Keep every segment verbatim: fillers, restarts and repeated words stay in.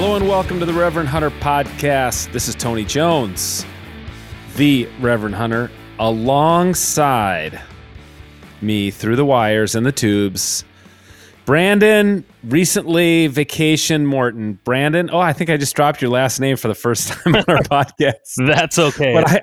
Hello and welcome to the Reverend Hunter Podcast. This is Tony Jones, the Reverend Hunter, alongside me through the wires and the tubes, Brandon, recently vacation Morton. Brandon, oh, I think I just dropped your last name for the first time on our podcast. That's okay. But I,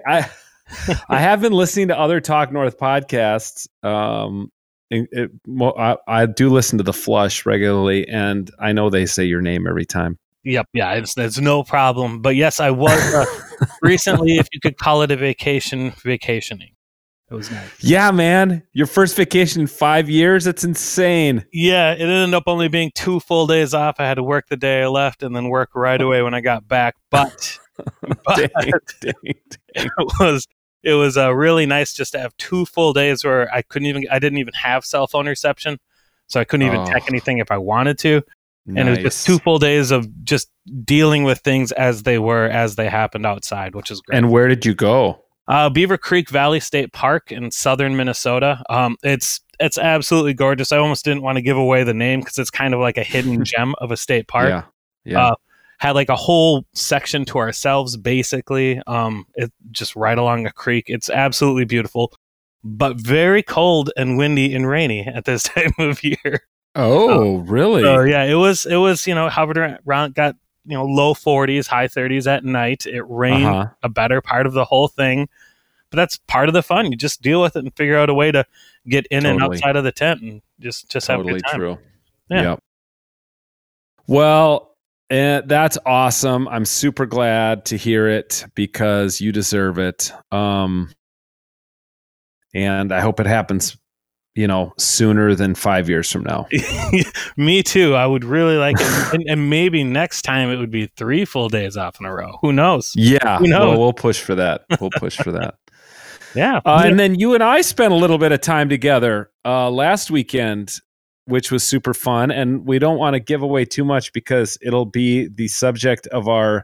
I, I have been listening to other Talk North podcasts. Um, it, it, I, I do listen to The Flush regularly, and I know they say your name every time. Yep. Yeah. It's, it's no problem. But yes, I was uh, recently, if you could call it a vacation, vacationing. It was nice. Yeah, man. Your first vacation in five years. That's insane. Yeah. It ended up only being two full days off. I had to work the day I left and then work right away when I got back. But, but dang, dang, dang. it was, it was uh, really nice just to have two full days where I couldn't even, I didn't even have cell phone reception. So I couldn't even oh. tech anything if I wanted to. And nice. It was just two full days of just dealing with things as they were, as they happened outside, which is great. And where did you go? Uh, Beaver Creek Valley State Park in southern Minnesota. Um, it's it's absolutely gorgeous. I almost didn't want to give away the name because it's kind of like a hidden gem of a state park. Yeah, yeah. Uh, had like a whole section to ourselves, basically, um, it, just right along a creek. It's absolutely beautiful, but very cold and windy and rainy at this time of year. Oh, so, really? So yeah, it was, it was, you know, hovered around, got, you know, low forties, high thirties at night. It rained uh-huh. a better part of the whole thing, but that's part of the fun. You just deal with it and figure out a way to get in totally. and outside of the tent and just, just totally have a good time. True. Yeah. Yep. Well, uh, that's awesome. I'm super glad to hear it because you deserve it. Um, and I hope it happens, you know, sooner than five years from now. Me too. I would really like it. And, and maybe next time it would be three full days off in a row. Who knows? Yeah. Who knows? Well, we'll push for that. We'll push for that. Yeah. Uh, and then you and I spent a little bit of time together uh, last weekend, which was super fun. And we don't want to give away too much because it'll be the subject of our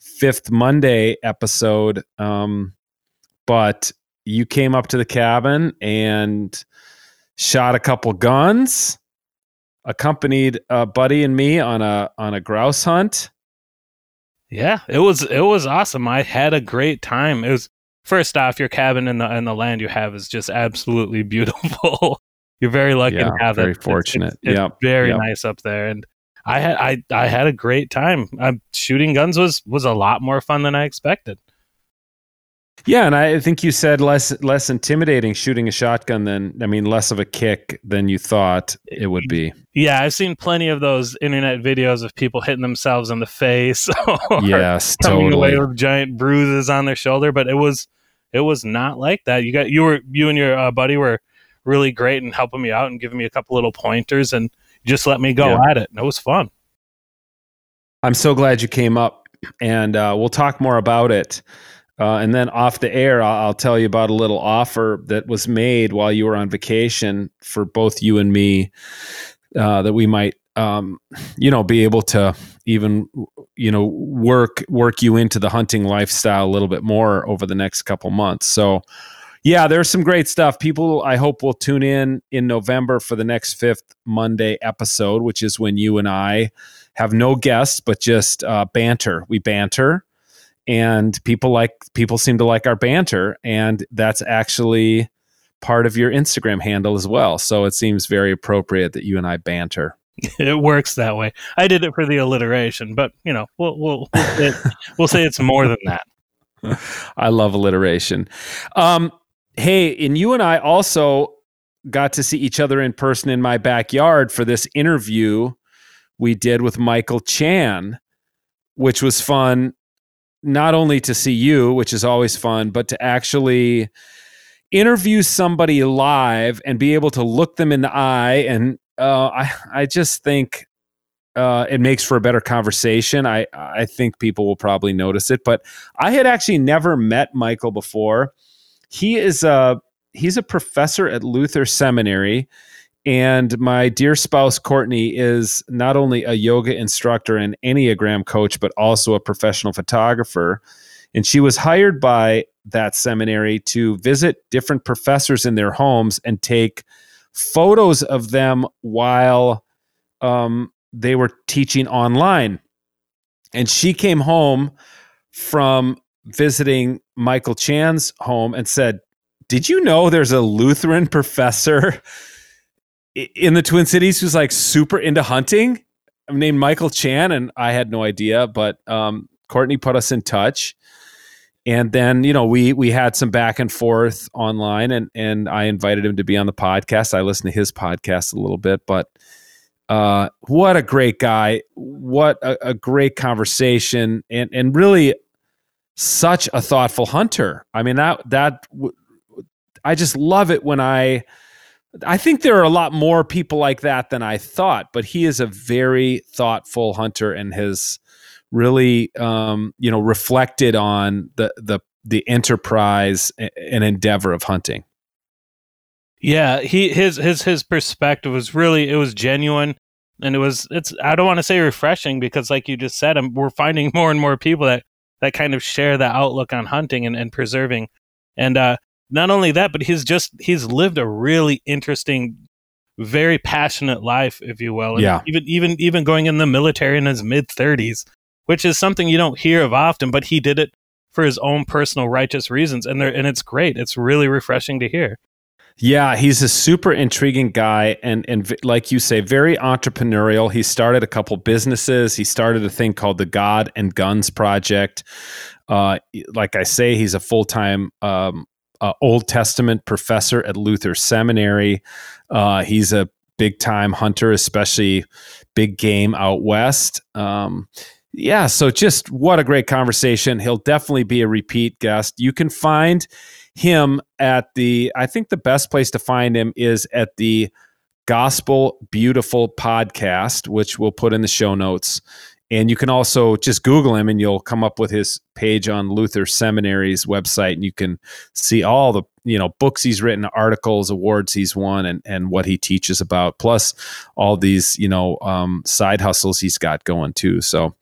fifth Monday episode. Um, but you came up to the cabin and shot a couple guns, accompanied a buddy and me on a on a grouse hunt. Yeah, it was it was awesome. I had a great time. It was, first off, your cabin and the and the land you have is just absolutely beautiful. You're very lucky yeah, to have very it. Very fortunate. It's, it's, it's yep. very yep. nice up there. And I had I I had a great time. I'm, shooting guns was was a lot more fun than I expected. Yeah, and I think you said less less intimidating shooting a shotgun than, I mean, less of a kick than you thought it would be. Yeah, I've seen plenty of those internet videos of people hitting themselves in the face or yes, coming totally. away with giant bruises on their shoulder, but it was it was not like that. You got you were you and your uh, buddy were really great in helping me out and giving me a couple little pointers and just let me go yeah. at it, and it was fun. I'm so glad you came up, and uh, we'll talk more about it. Uh, and then off the air, I'll, I'll tell you about a little offer that was made while you were on vacation for both you and me, uh, that we might, um, you know, be able to even, you know, work work you into the hunting lifestyle a little bit more over the next couple months. So, yeah, there's some great stuff. People, I hope, will tune in in November for the next fifth Monday episode, which is when you and I have no guests, but just uh, banter. We banter. And people like people seem to like our banter, and that's actually part of your Instagram handle as well. So it seems very appropriate that you and I banter. It works that way. I did it for the alliteration, but you know, we'll we'll we'll say, it, we'll say it's more than that. I love alliteration. Um, hey, and you and I also got to see each other in person in my backyard for this interview we did with Michael Chan, which was fun. Not only to see you, which is always fun, but to actually interview somebody live and be able to look them in the eye. And uh, I, I just think uh, it makes for a better conversation. I, I think people will probably notice it, but I had actually never met Michael before. He is a, he's a professor at Luther Seminary. And my dear spouse, Courtney, is not only a yoga instructor and Enneagram coach, but also a professional photographer. And she was hired by that seminary to visit different professors in their homes and take photos of them while um, they were teaching online. And she came home from visiting Michael Chan's home and said, did you know there's a Lutheran professor in the Twin Cities who's like super into hunting? I'm named Michael Chan, and I had no idea, but um, Courtney put us in touch. And then, you know, we we had some back and forth online, and and I invited him to be on the podcast. I listened to his podcast a little bit, but uh, what a great guy. What a, a great conversation, and and really such a thoughtful hunter. I mean, that that I just love it when I I think there are a lot more people like that than I thought, but he is a very thoughtful hunter and has really, um, you know, reflected on the, the, the enterprise and endeavor of hunting. Yeah. He, his, his, his perspective was really, it was genuine, and it was, it's, I don't want to say refreshing, because like you just said, I'm, we're finding more and more people that, that kind of share that outlook on hunting and, and preserving. And, uh, not only that, but he's just, he's lived a really interesting, very passionate life, if you will. And yeah. Even, even, even going in the military in his mid thirties, which is something you don't hear of often, but he did it for his own personal righteous reasons. And there, and it's great. It's really refreshing to hear. Yeah. He's a super intriguing guy. And, and like you say, very entrepreneurial. He started a couple businesses. He started a thing called the God and Guns Project. Uh, like I say, he's a full-time, um, Uh, Old Testament professor at Luther Seminary. Uh, he's a big time hunter, especially big game out west. Um, yeah, so just what a great conversation. He'll definitely be a repeat guest. You can find him at the, I think the best place to find him is at the Gospel Beautiful podcast, which we'll put in the show notes. And you can also just Google him, and you'll come up with his page on Luther Seminary's website, and you can see all the, you know, books he's written, articles, awards he's won, and and what he teaches about, plus all these, you know, um, side hustles he's got going too. So,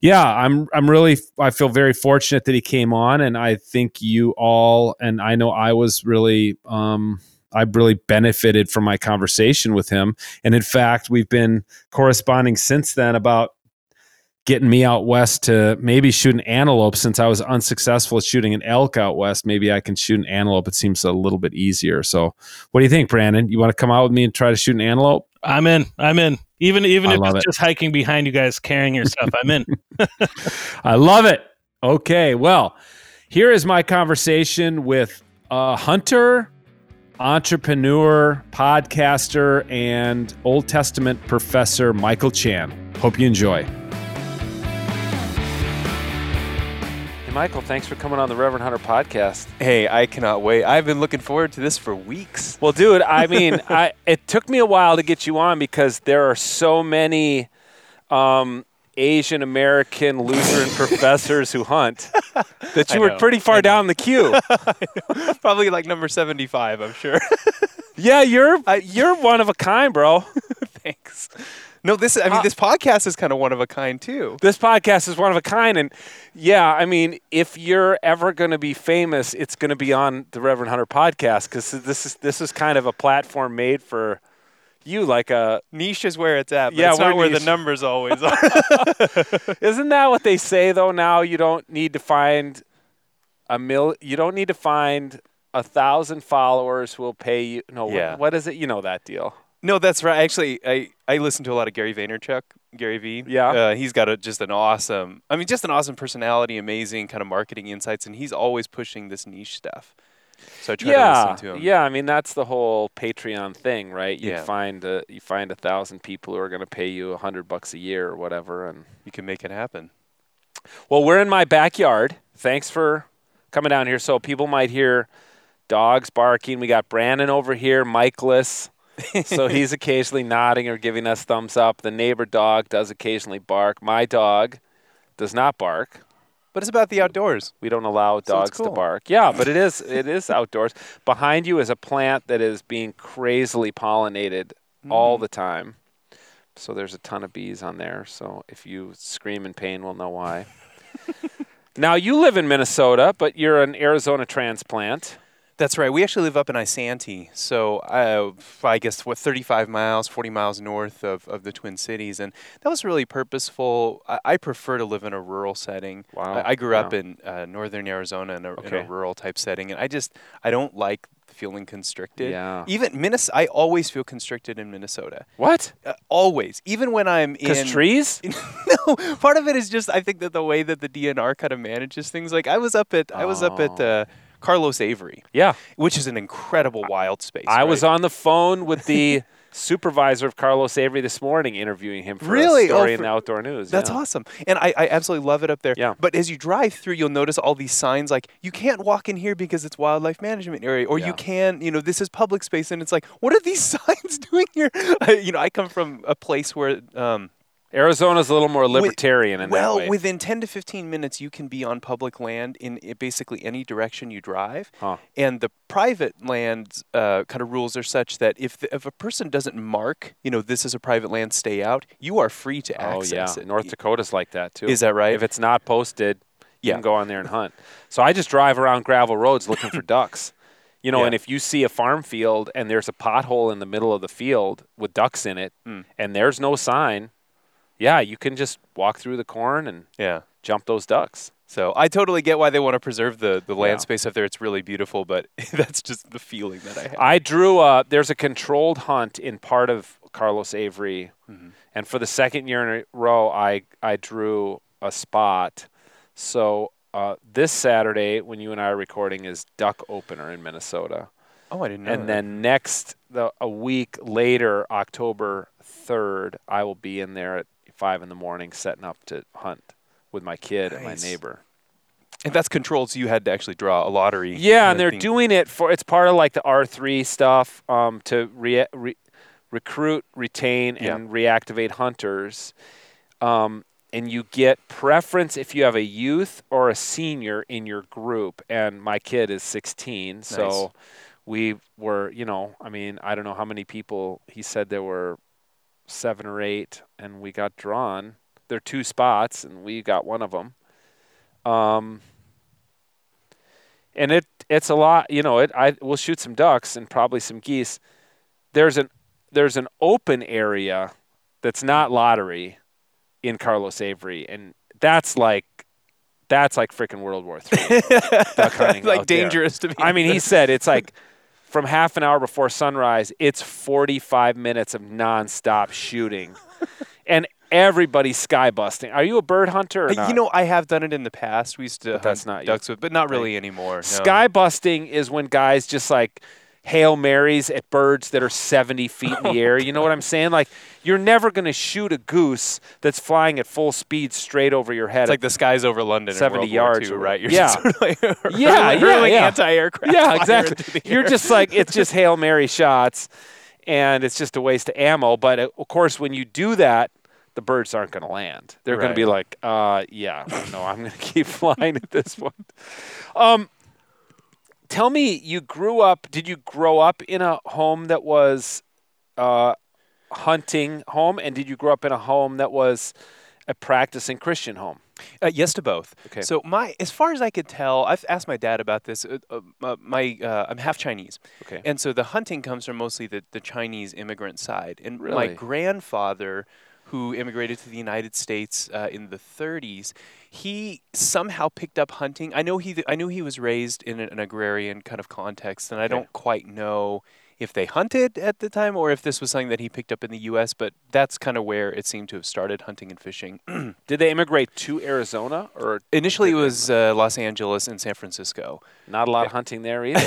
yeah, I'm I'm really I feel very fortunate that he came on, and I think you all, and I know I was really um, I really benefited from my conversation with him, and in fact, we've been corresponding since then about getting me out west to maybe shoot an antelope. Since I was unsuccessful at shooting an elk out west, maybe I can shoot an antelope. It seems a little bit easier. So what do you think, Brandon? You want to come out with me and try to shoot an antelope? I'm in. I'm in. Even even I if it's it. just hiking behind you guys carrying your stuff, I'm in. I love it. Okay, well, here is my conversation with a hunter, entrepreneur, podcaster, and Old Testament professor Michael Chan. Hope you enjoy. Michael, thanks for coming on the Reverend Hunter podcast. Hey, I cannot wait. I've been looking forward to this for weeks. Well, dude, I mean, I, it took me a while to get you on because there are so many um, Asian American Lutheran professors who hunt that you were pretty far down the queue. Probably like number seventy-five, I'm sure. Yeah, you're uh, you're one of a kind, bro. Thanks. No, this I mean, this podcast is kind of one of a kind, too. This podcast is one of a kind. And, yeah, I mean, if you're ever going to be famous, it's going to be on the Reverend Hunter podcast, because this is this is kind of a platform made for you. Like a niche is where it's at, but yeah, it's not where niche. The numbers always are. Isn't that what they say, though, now? You don't need to find a mil. You don't need to find a thousand followers who will pay you. No, yeah. what, what is it? You know that deal. No, that's right. Actually, I, I listen to a lot of Gary Vaynerchuk, Gary V. Yeah. Uh, he's got a, just an awesome, I mean, just an awesome personality, amazing kind of marketing insights, and he's always pushing this niche stuff. So I try yeah. to listen to him. Yeah, I mean, that's the whole Patreon thing, right? You yeah. find a, you find a thousand people who are going to pay you a hundred bucks a year or whatever, and you can make it happen. Well, we're in my backyard. Thanks for coming down here. So people might hear dogs barking. We got Brandon over here, Mikeless. So he's occasionally nodding or giving us thumbs up. The neighbor dog does occasionally bark. My dog does not bark. But it's about the outdoors. We don't allow dogs so cool. to bark. Yeah, but it is it is outdoors. Behind you is a plant that is being crazily pollinated mm-hmm. all the time. So there's a ton of bees on there. So if you scream in pain, we'll know why. Now, you live in Minnesota, but you're an Arizona transplant. That's right. We actually live up in Isanti, so uh, I guess, what, thirty-five miles, forty miles north of, of the Twin Cities, and that was really purposeful. I, I prefer to live in a rural setting. Wow. I, I grew wow. up in uh, northern Arizona in a, okay. in a rural type setting, and I just, I don't like feeling constricted. Yeah. Even Minnesota, I always feel constricted in Minnesota. What? Uh, always. Even when I'm in... Because trees? In, no. Part of it is just, I think that the way that the D N R kind of manages things. Like, I was up at, oh. I was up at... Uh, Carlos Avery. Yeah. Which is an incredible wild space. I right? was on the phone with the supervisor of Carlos Avery this morning interviewing him for really? a story oh, for, in the Outdoor News. That's yeah. awesome. And I, I absolutely love it up there. Yeah. But as you drive through, you'll notice all these signs like, you can't walk in here because it's wildlife management area, or yeah. you can, you know, this is public space. And it's like, what are these signs doing here? I, you know, I come from a place where... Um, Arizona's a little more libertarian in well, that way. Well, within ten to fifteen minutes, you can be on public land in basically any direction you drive. Huh. And the private land uh, kind of rules are such that if the, if a person doesn't mark, you know, this is a private land, stay out, you are free to access it. Oh, yeah. It. North Dakota's like that, too. Is that right? If it's not posted, you yeah. can go on there and hunt. So I just drive around gravel roads looking for ducks. You know, yeah. and if you see a farm field and there's a pothole in the middle of the field with ducks in it, mm. and there's no sign... Yeah, you can just walk through the corn and yeah. jump those ducks. So I totally get why they want to preserve the, the land yeah. space up there. It's really beautiful, but that's just the feeling that I have. I drew a, there's a controlled hunt in part of Carlos Avery. Mm-hmm. And for the second year in a row, I, I drew a spot. So uh, this Saturday, when you and I are recording, is duck opener in Minnesota. Oh, I didn't know. And that. then next, the, a week later, October third, I will be in there at five in the morning setting up to hunt with my kid nice. and my neighbor. And that's controlled, so you had to actually draw a lottery. Yeah, and they're thing. doing it for, it's part of like the R three stuff um, to re- re- recruit, retain, yeah. and reactivate hunters. Um, and you get preference if you have a youth or a senior in your group. And my kid is sixteen, nice. so we were, you know, I mean, I don't know how many people, he said there were seven or eight, and we got drawn. There are two spots, and we got one of them. Um, and it it's a lot, you know. It I we'll shoot some ducks and probably some geese. There's an there's an open area that's not lottery in Carlos Avery, and that's like that's like freaking World War Three. Duck hunting, like dangerous there. to me. I mean, he said it's like. From half an hour before sunrise, it's forty-five minutes of nonstop shooting. And everybody's sky busting. Are you a bird hunter or not? You know, I have done it in the past. We used to but hunt not ducks, with, but not really anymore. No. Sky busting is when guys just like Hail Marys at birds that are seventy feet in the air. You know what I'm saying? Like, you're never going to shoot a goose that's flying at full speed straight over your head. It's like the skies over London seventy in World War Two, right? You're yeah. Just sort of like yeah, yeah, hurling yeah. anti-aircraft yeah, exactly. You're air. just like, it's just Hail Mary shots, and it's just a waste of ammo. But, of course, when you do that, the birds aren't going to land. They're right. going to be like, uh, yeah, no, I'm going to keep flying at this point. Um, Tell me, you grew up, did you grow up in a home that was a hunting home, and did you grow up in a home that was a practicing Christian home? Uh, yes to both. Okay. So my, as far as I could tell, I've asked my dad about this, uh, uh, my, uh, I'm half Chinese. Okay. And so the hunting comes from mostly the, the Chinese immigrant side. And really? my grandfather, who immigrated to the United States uh, in the thirties, he somehow picked up hunting. I know he, th- I knew he was raised in an, an agrarian kind of context, and I okay. don't quite know if they hunted at the time or if this was something that he picked up in the U S, but that's kind of where it seemed to have started, hunting and fishing. Did they immigrate to Arizona? or Initially, it was uh, Los Angeles and San Francisco. Not a lot of hunting there either.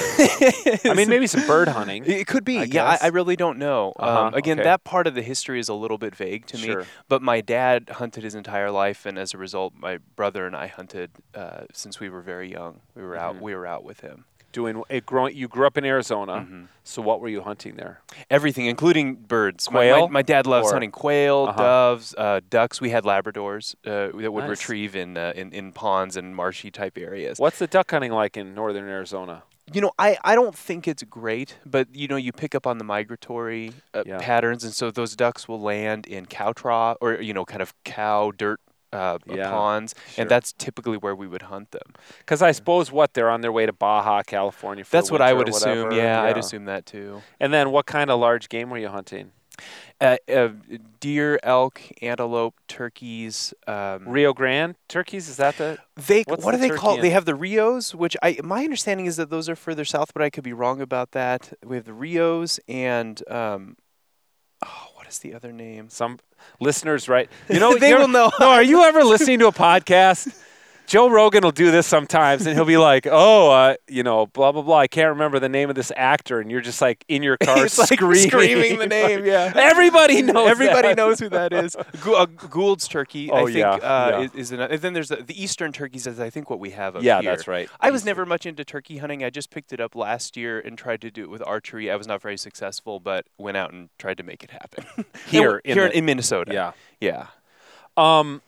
I mean, maybe some bird hunting. It could be. I yeah, I, I really don't know. Uh-huh. Um, again, okay. that part of the history is a little bit vague to me. Sure. But my dad hunted his entire life, and as a result, my brother and I hunted uh, since we were very young. We were mm-hmm. out. We were out with him. Doing a growing. You grew up in Arizona, mm-hmm. so what were you hunting there? Everything, including birds. Quail. My, my, my dad loves or, hunting quail, uh-huh. doves, uh, ducks. We had Labradors uh, that would nice. retrieve in, uh, in in ponds and marshy type areas. What's the duck hunting like in northern Arizona? You know, I, I don't think it's great, but, you know, you pick up on the migratory uh, yeah. patterns, and so those ducks will land in cow trough or, you know, kind of cow dirt uh, yeah, ponds, sure. and that's typically where we would hunt them. Because I suppose what, they're on their way to Baja, California for that's the what I would assume, yeah, yeah, I'd assume that too. And then what kind of large game were you hunting? Uh, uh, deer, elk, antelope, turkeys. Um, Rio Grande turkeys, is that the? They what the do they call? In? They have the Rios, which I my understanding is that those are further south, but I could be wrong about that. We have the Rios and um, oh, what is the other name? Some listeners, right? You know, they will know. No, are you ever listening to a podcast? Joe Rogan will do this sometimes, and he'll be like, oh, uh, you know, blah, blah, blah. I can't remember the name of this actor, and you're just, like, in your car screaming. Like screaming the name, yeah. Everybody knows Everybody that. knows who that is. Gould's turkey, oh, I think, yeah, uh, yeah. is, is another. And then there's the, the eastern turkeys is, I think, what we have up yeah, here. Yeah, that's right. I was Eastern. never much into turkey hunting. I just picked it up last year and tried to do it with archery. I was not very successful, but went out and tried to make it happen. here in Here the, in Minnesota. Yeah. Yeah. Um.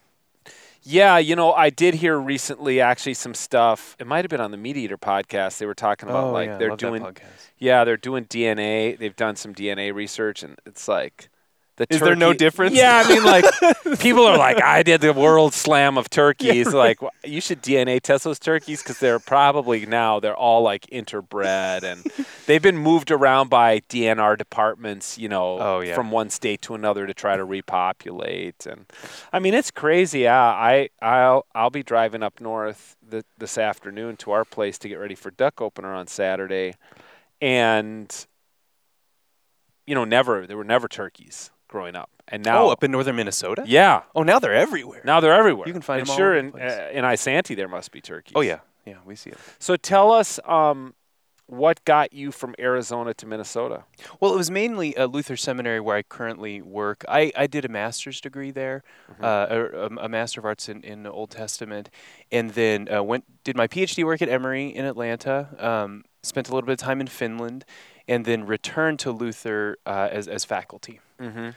Yeah, you know, I did hear recently actually some stuff. It might have been on the Meat Eater podcast. They were talking about oh, like yeah, they're doing, yeah, they're doing D N A. They've done some D N A research, and it's like, the is turkey, there no difference? Yeah, I mean, like people are like, I did the world slam of turkeys. Yeah, right. Like well, you should D N A test those turkeys because they're probably now they're all like interbred, and they've been moved around by D N R departments, you know, oh, yeah. from one state to another to try to repopulate. And I mean, it's crazy. Yeah, I I'll I'll be driving up north th- this afternoon to our place to get ready for duck opener on Saturday, and you know, never there were never turkeys. growing up. And now Oh, up in northern Minnesota? Yeah. Oh, now they're everywhere. Now they're everywhere. You can find and them sure, all over the place. In, uh, in Isanti there must be turkeys. Oh, yeah. Yeah, we see them. So tell us um, what got you from Arizona to Minnesota? Well, it was mainly uh, Luther Seminary where I currently work. I, I did a master's degree there, mm-hmm. uh, a, a Master of Arts in, in the Old Testament, and then uh, went did my PhD work at Emory in Atlanta, um, spent a little bit of time in Finland, and then returned to Luther uh, as as faculty. Mm-hmm.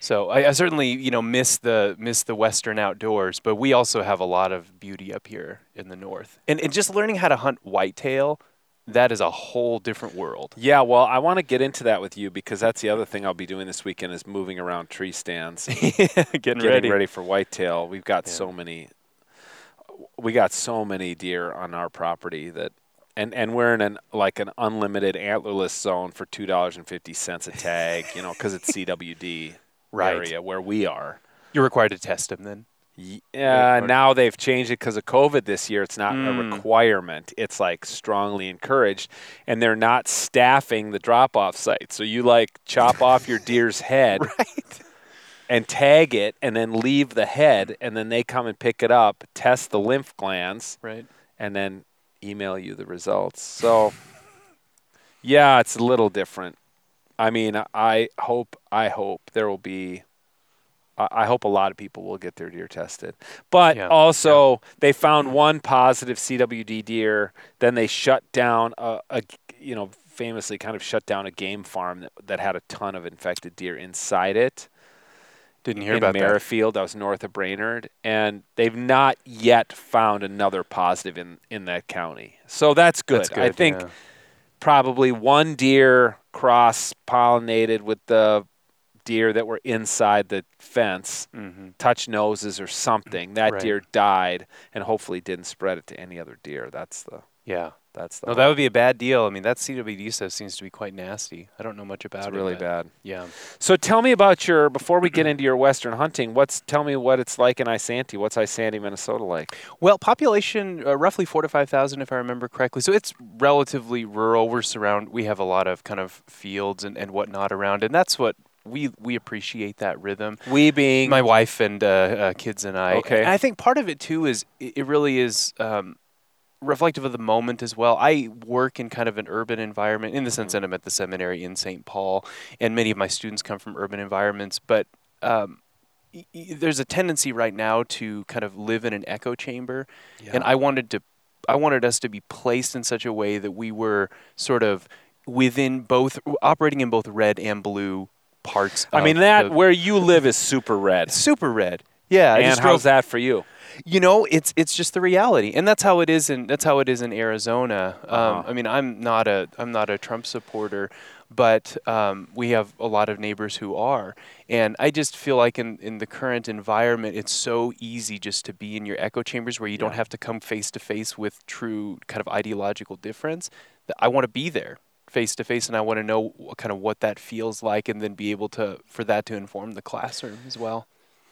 So I, I certainly, you know, miss the miss the Western outdoors, but we also have a lot of beauty up here in the north. And, and just learning how to hunt whitetail, that is a whole different world. Yeah, well, I want to get into that with you because that's the other thing I'll be doing this weekend is moving around tree stands, getting, getting ready. ready for whitetail. We've got yeah. so many, we got so many deer on our property that. And and we're in an like an unlimited antlerless zone for two dollars and fifty cents a tag, you know, because it's C W D right. area where we are. You're required to test them then. Yeah, now they've changed it because of COVID this year. It's not mm. a requirement. It's like strongly encouraged, and they're not staffing the drop-off site. So you like chop off your deer's head, right? And tag it, and then leave the head, and then they come and pick it up, test the lymph glands, right, and then email you the results. So yeah, it's a little different. I mean, I hope, I hope there will be, I, I hope a lot of people will get their deer tested, but yeah. also yeah. they found one positive C W D deer. Then they shut down a, a, you know, famously kind of shut down a game farm that, that had a ton of infected deer inside it. Didn't hear in about Merrifield, that. I was north of Brainerd, and they've not yet found another positive in, in that county. So that's good. That's good I think yeah. probably one deer cross-pollinated with the deer that were inside the fence, mm-hmm. touched noses or something. That right. deer died and hopefully didn't spread it to any other deer. That's the yeah. That's the no, that would be a bad deal. I mean, that C W D stuff seems to be quite nasty. I don't know much about it. It's really it, bad. Yeah. So tell me about your, before we get into your Western hunting, what's tell me what it's like in Isanti. What's Isanti, Minnesota like? Well, population uh, roughly four to five thousand if I remember correctly. So it's relatively rural. We're surround. We have a lot of kind of fields and, and whatnot around, and that's what we we appreciate that rhythm. We being? My wife and uh, uh, kids and I. Okay. And I think part of it, too, is it really is... Um, reflective of the moment as well. I work in kind of an urban environment in the sense that I'm at the seminary in Saint Paul, and many of my students come from urban environments, but um, y- y- there's a tendency right now to kind of live in an echo chamber, yeah. and I wanted to, I wanted us to be placed in such a way that we were sort of within both, operating in both red and blue parts. I mean, that, the, where you live is super red. Super red. Yeah. And I just how's drove, that for you? You know, it's it's just the reality, and that's how it is in that's how it is in Arizona. Um, uh-huh. I mean, I'm not a I'm not a Trump supporter, but um, we have a lot of neighbors who are. And I just feel like in, in the current environment, it's so easy just to be in your echo chambers where you yeah. don't have to come face to face with true kind of ideological difference. I want to be there face to face, and I want to know kind of what that feels like, and then be able to, for that to inform the classroom as well.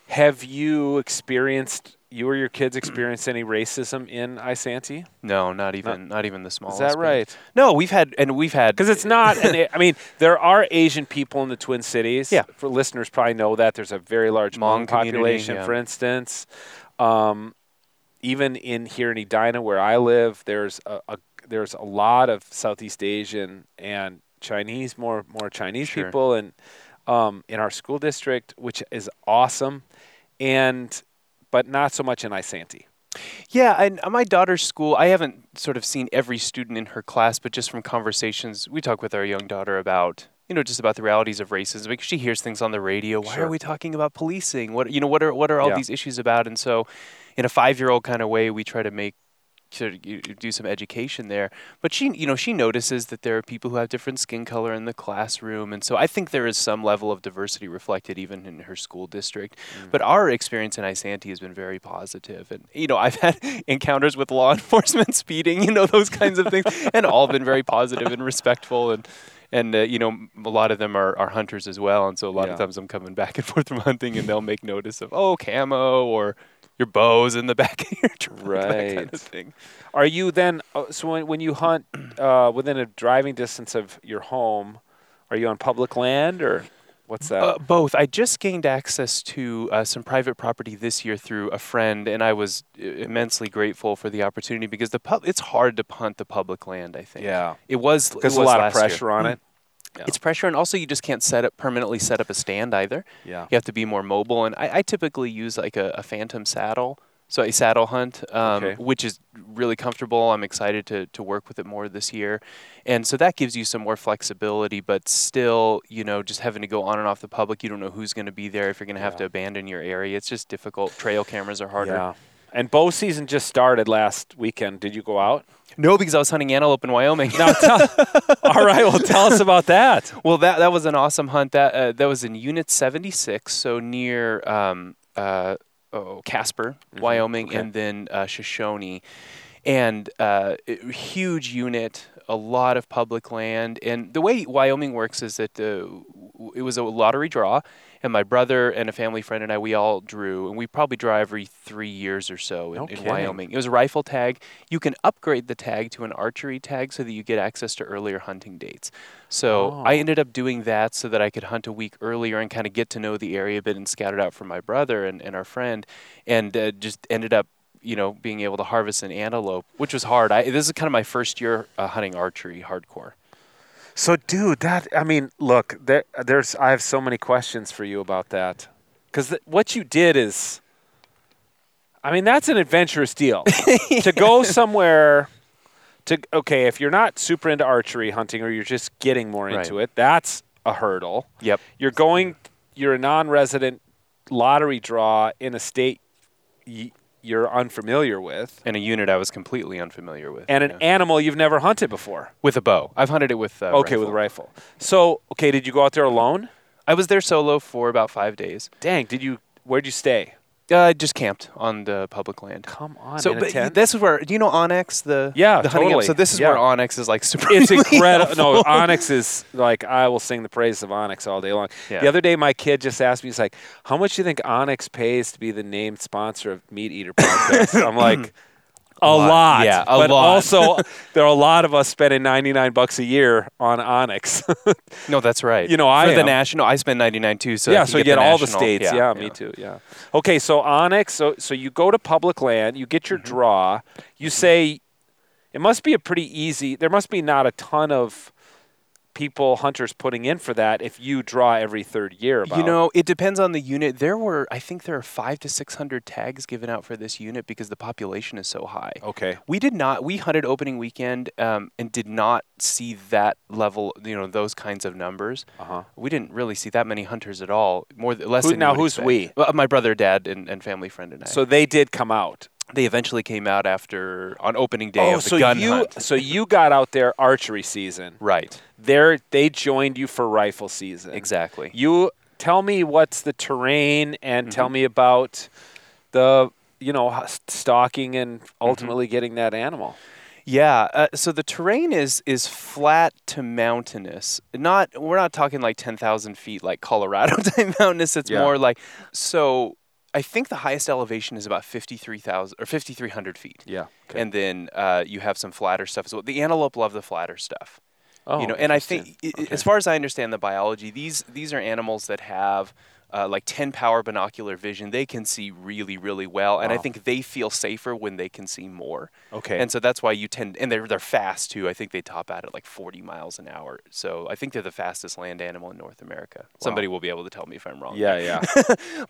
Have you experienced, you or your kids experienced any racism in Isanti? No, not even, not, not even the smallest. Is that right? Bit. No, we've had, and we've had. Because it's not, an, I mean, there are Asian people in the Twin Cities. Yeah. For listeners probably know that. There's a very large Hmong population, yeah. for instance. Um, even in here in Edina, where I live, there's a, a there's a lot of Southeast Asian and Chinese, more more Chinese sure. people and um, in our school district, which is awesome. And but not so much in Isanti. Yeah, and my daughter's school, I haven't sort of seen every student in her class, but just from conversations, we talk with our young daughter about, you know, just about the realities of racism, because she hears things on the radio. Why sure. are we talking about policing? What, you know, what are what are all yeah. these issues about? And so in a five-year-old kind of way, we try to make to do some education there. But she, you know, she notices that there are people who have different skin color in the classroom. And so I think there is some level of diversity reflected even in her school district. Mm. But our experience in Isanti has been very positive. And, you know, I've had encounters with law enforcement speeding, you know, those kinds of things, and all been very positive and respectful. And, and uh, you know, a lot of them are, are hunters as well. And so a lot yeah. of times I'm coming back and forth from hunting, and they'll make notice of, oh, camo, or your bow's in the back of your truck, right. that kind of thing. Are you then, so when, when you hunt uh, within a driving distance of your home, are you on public land, or what's that? Uh, both. I just gained access to uh, some private property this year through a friend, and I was immensely grateful for the opportunity, because the pub, it's hard to hunt the public land, I think. Yeah. It was last year. There's a lot of pressure on it. Mm-hmm. Yeah. It's pressure, and also you just can't set up permanently set up a stand either. Yeah. You have to be more mobile, and I, I typically use like a, a Phantom saddle, so a saddle hunt, um, okay. which is really comfortable. I'm excited to to work with it more this year, and so that gives you some more flexibility. But still, you know, just having to go on and off the public, you don't know who's going to be there, if you're going to have yeah. to abandon your area. It's just difficult. Trail cameras are harder. Yeah. And bow season just started last weekend. Did you go out? No, because I was hunting antelope in Wyoming. Now, tell, all right, well, tell us about that. Well, that that was an awesome hunt. That uh, that was in Unit seventy-six, so near um, uh, oh, Casper, mm-hmm. Wyoming, okay. and then uh, Shoshone. And uh, it, huge unit, a lot of public land. And the way Wyoming works is that uh, it was a lottery draw, and my brother and a family friend and I, we all drew, and we probably draw every three years or so in, no in Wyoming. It was a rifle tag. You can upgrade the tag to an archery tag so that you get access to earlier hunting dates. So oh. I ended up doing that so that I could hunt a week earlier and kind of get to know the area a bit, and scout it out for my brother and, and our friend, and uh, just ended up, you know, being able to harvest an antelope, which was hard. I, this is kind of my first year uh, hunting archery hardcore. So, dude, that, I mean, look, there, there's, I have so many questions for you about that. Because th- what you did is, I mean, that's an adventurous deal. To go somewhere, to, okay, if you're not super into archery hunting, or you're just getting more right. into it, that's a hurdle. Yep. You're going, you're a non-resident lottery draw in a state y- you're unfamiliar with. And a unit I was completely unfamiliar with. And an yeah. animal you've never hunted before. With a bow. I've hunted it with a uh, Okay, rifle. with a rifle. So, okay, did you go out there alone? I was there solo for about five days. Dang, did you, where'd you stay? I uh, just camped on the public land. Come on, so, in a tent? This is where, do you know Onyx? The, yeah, the totally. So this is yeah. where Onyx is like super. It's incredible. No, Onyx is like, I will sing the praises of Onyx all day long. Yeah. The other day, my kid just asked me, he's like, how much do you think Onyx pays to be the named sponsor of Meat Eater podcast? I'm like, a, a lot. lot. Yeah, a but lot. But also, there are a lot of us spending ninety-nine bucks a year on Onyx. No, that's right. You know, I For am. the national, I spend ninety-nine too. So yeah, so you get, get the all national. the states. Yeah, yeah, yeah, me too. Yeah. Okay, so Onyx, so so you go to public land, you get your mm-hmm. draw, you say, it must be a pretty easy, there must be not a ton of people, hunters putting in for that if you draw every third year. About. You know, it depends on the unit. There were, I think there are five to six hundred tags given out for this unit because the population is so high. Okay. We did not, we hunted opening weekend um, and did not see that level, you know, those kinds of numbers. Uh-huh. We didn't really see that many hunters at all. More, less Who, than Now, who's expect. we? Well, my brother, dad, and, and family friend and I. So they did come out. They eventually came out after on opening day oh, of the so gun you, hunt. So you got out there archery season, right? There they joined you for rifle season, exactly. You tell me what's the terrain and mm-hmm. tell me about the you know stalking and ultimately mm-hmm. getting that animal. Yeah, uh, so the terrain is is flat to mountainous. Not we're not talking like ten thousand feet like Colorado type mountainous. It's yeah. more like so. I think the highest elevation is about fifty-three thousand or fifty-three hundred feet. Yeah. Okay. And then uh, you have some flatter stuff as well. The antelope love the flatter stuff. Oh. You know, and I think okay. it, as far as I understand the biology, these these are animals that have uh, like ten power binocular vision. They can see really really well, and wow. I think they feel safer when they can see more. Okay. And so that's why you tend and they're they're fast too. I think they top out at like forty miles an hour. So I think they're the fastest land animal in North America. Wow. Somebody will be able to tell me if I'm wrong. Yeah, yeah.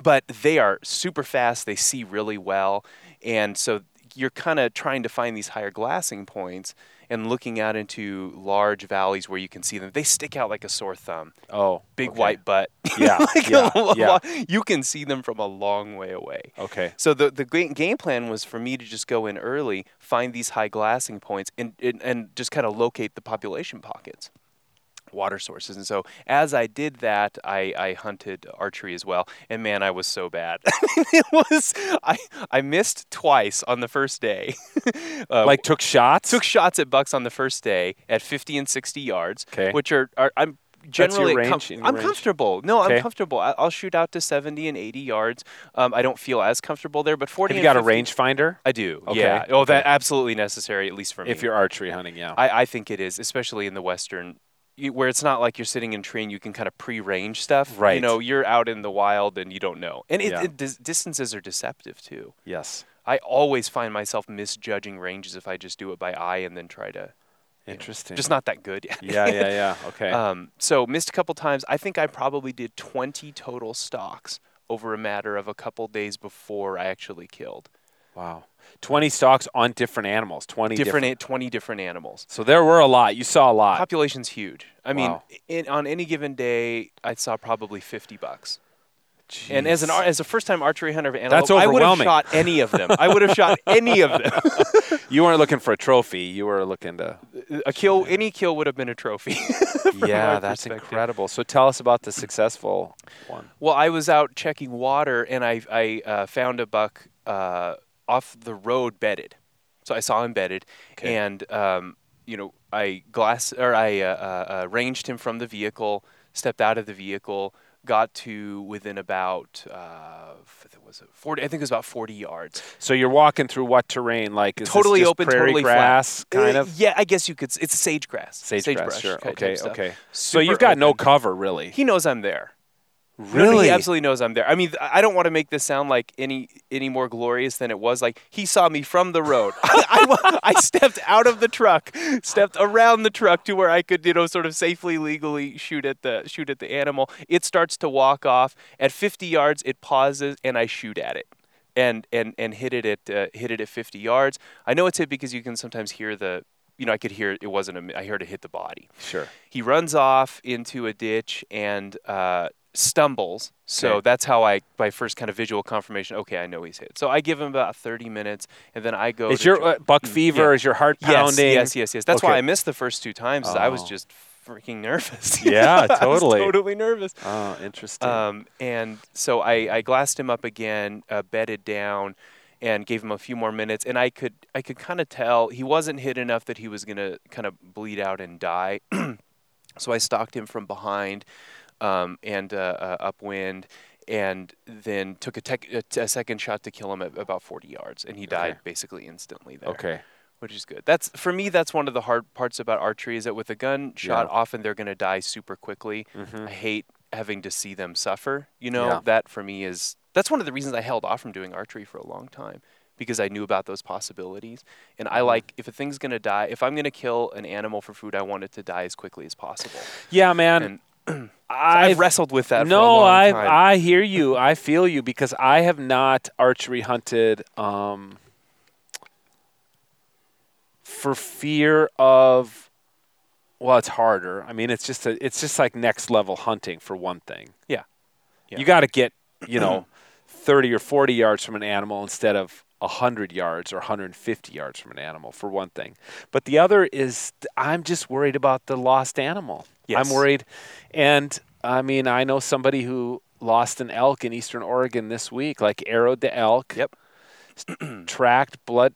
But they are super fast. They see really well, and so you're kind of trying to find these higher glassing points and looking out into large valleys where you can see them. They stick out like a sore thumb. Oh. Big okay. white butt. Yeah. like yeah, a, yeah. You can see them from a long way away. Okay. So the the game plan was for me to just go in early, find these high glassing points, and, and, and just kind of locate the population pockets, water sources. And so as I did that, I, I hunted archery as well. And man, I was so bad. it was, I, I missed twice on the first day. uh, like took shots? Took shots at bucks on the first day at fifty and sixty yards, okay. which are, are I'm generally, range, com- I'm range. comfortable. No, okay. I'm comfortable. I, I'll shoot out to seventy and eighty yards. Um, I don't feel as comfortable there, but forty. Have you got fifty, a range finder? I do. Okay. Yeah. Oh, okay. That's absolutely necessary, at least for me. If you're archery hunting, yeah. I, I think it is, especially in the Western where it's not like you're sitting in a tree and you can kind of pre-range stuff. Right. You know, you're out in the wild and you don't know. And it, yeah. it dis- distances are deceptive, too. Yes. I always find myself misjudging ranges if I just do it by eye and then try to... Interesting. Know, just not that good yet. Yeah, yeah, yeah. Okay. Um, so missed a couple times. I think I probably did twenty total stalks over a matter of a couple days before I actually killed. Wow. twenty stalks on different animals. twenty different, different. twenty different animals. So there were a lot. You saw a lot. Population's huge. I wow. mean, in, on any given day, I saw probably fifty bucks. Jeez. And as an as a first-time archery hunter of antelope, I would have shot any of them. I would have shot any of them. You weren't looking for a trophy. You were looking to a kill. Yeah. Any kill would have been a trophy. Yeah, that's incredible. So tell us about the successful one. Well, I was out checking water, and I I uh, found a buck. Uh, off the road bedded. So I saw him bedded okay. and, um, you know, I glass or I uh, uh, ranged him from the vehicle, stepped out of the vehicle, got to within about, uh, it was forty, I think it was about forty yards. So you're walking through what terrain? Like is totally this just open, prairie totally grass flat. kind uh, of? Yeah, I guess you could, it's sage grass. Sage, sage grass, sure. Okay, okay. So you've got open. no cover really. He knows I'm there. Really? No, he absolutely knows I'm there. I mean, I don't want to make this sound like any any more glorious than it was. Like, he saw me from the road. I, I, I stepped out of the truck, stepped around the truck to where I could, you know, sort of safely, legally shoot at the shoot at the animal. It starts to walk off. At fifty yards, it pauses, and I shoot at it. And and, and hit it at uh, hit it at fifty yards. I know it's hit because you can sometimes hear the... You know, I could hear it wasn't... A, I heard it hit the body. Sure. He runs off into a ditch and... Uh, stumbles. So okay. that's how I, my first kind of visual confirmation, okay, I know he's hit. So I give him about thirty minutes, and then I go... Is your uh, buck fever, yeah. is your heart pounding? Yes, yes, yes, yes. That's okay. why I missed the first two times. Oh. I was just freaking nervous. Yeah, totally. I was totally nervous. Oh, interesting. Um, and so I, I glassed him up again, uh, bedded down, and gave him a few more minutes, and I could, I could kind of tell he wasn't hit enough that he was going to kind of bleed out and die. So I stalked him from behind, Um, and uh, uh, upwind, and then took a, tec- a, t- a second shot to kill him at about forty yards, and he okay. died basically instantly there. Okay, which is good. That's for me. That's one of the hard parts about archery is that with a gun shot, yeah. often they're going to die super quickly. Mm-hmm. I hate having to see them suffer. You know, yeah. that for me is that's one of the reasons I held off from doing archery for a long time because I knew about those possibilities. And I like, if a thing's going to die, if I'm going to kill an animal for food, I want it to die as quickly as possible. Yeah, man. And so I've, I've wrestled with that no, for a long I, time. No, I hear you. I feel you because I have not archery hunted um, for fear of, well, it's harder. I mean, it's just a, it's just like next level hunting for one thing. Yeah. yeah. You got to get, you know, thirty or forty yards from an animal instead of one hundred yards or one hundred fifty yards from an animal, for one thing. But the other is I'm just worried about the lost animal. Yes. I'm worried. And, I mean, I know somebody who lost an elk in eastern Oregon this week, like arrowed the elk. Yep. Tracked blood,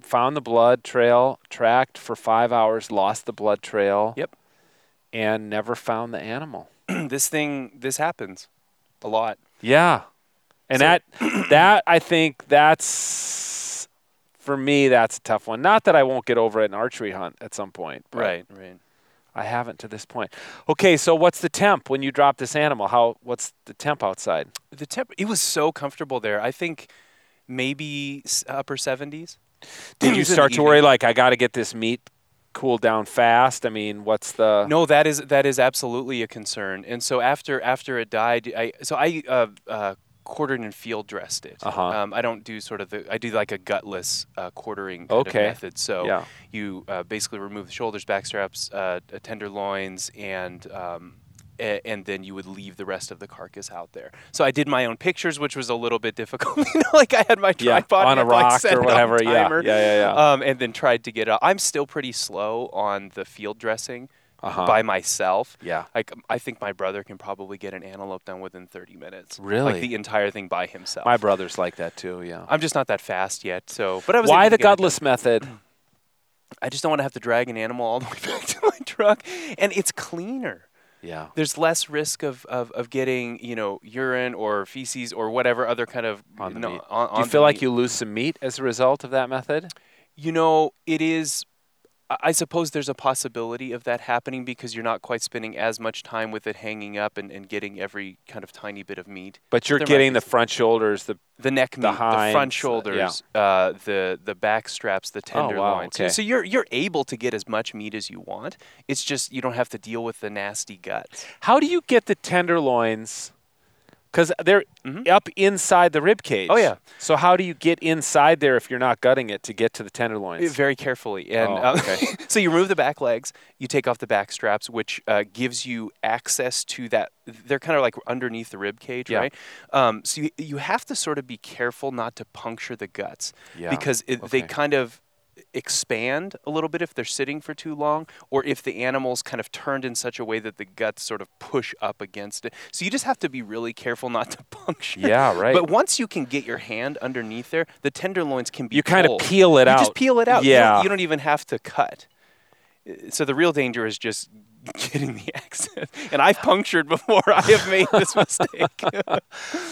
found the blood trail, tracked for five hours, lost the blood trail. Yep. And never found the animal. This thing, this happens a lot. Yeah. And so. that, that I think that's, for me, that's a tough one. Not that I won't get over it in archery hunt at some point. Right, right. I haven't to this point. Okay, so what's the temp when you drop this animal? How? What's the temp outside? The temp, it was so comfortable there. I think maybe upper seventies. Did you start to worry, like, I got to get this meat cool down fast? I mean, what's the... No, that is that is absolutely a concern. And so after after it died, I so I uh, uh, quartered and field dressed it. Uh-huh. Um, I don't do sort of the... I do like a gutless uh, quartering kind okay. of method. So yeah. you uh, basically remove the shoulders, back straps, uh, tender loins, and... Um, and then you would leave the rest of the carcass out there. So I did my own pictures, which was a little bit difficult. You know, like I had my tripod yeah, on a and rock like set or whatever. Yeah, yeah, yeah. yeah. Um, and then tried to get out. I'm still pretty slow on the field dressing uh-huh. by myself. Yeah. Like I think my brother can probably get an antelope done within thirty minutes. Really? Like the entire thing by himself. My brother's like that too. Yeah. I'm just not that fast yet. So, but I was. Why the gutless method? I just don't want to have to drag an animal all the way back to my truck, and it's cleaner. Yeah. There's less risk of, of, of getting, you know, urine or feces or whatever other kind of... On the no, meat. On, on Do you feel like meat. You lose some meat as a result of that method? You know, it is... I suppose there's a possibility of that happening because you're not quite spending as much time with it hanging up and, and getting every kind of tiny bit of meat. But you're there getting the front shoulders, the the neck the meat, hinds, the front shoulders, uh, yeah. uh, the the back straps, the tenderloins. Oh, wow, okay. So you're you're able to get as much meat as you want. It's just you don't have to deal with the nasty guts. How do you get the tenderloins? Because they're mm-hmm. up inside the rib cage. Oh, yeah. So how do you get inside there if you're not gutting it to get to the tenderloins? Very carefully. And oh, um, okay. So you remove the back legs. You take off the back straps, which uh, gives you access to that. They're kind of like underneath the rib cage, yeah. right? Um, so you, you have to sort of be careful not to puncture the guts. Yeah. Because it, okay. they kind of... expand a little bit if they're sitting for too long, or if the animal's kind of turned in such a way that the guts sort of push up against it. So you just have to be really careful not to puncture. Yeah, right. But once you can get your hand underneath there, the tenderloins can be You pulled. kind of peel it you out. You just peel it out. Yeah. You don't, you don't even have to cut. So the real danger is just getting the access. And I've punctured before. I have made this mistake.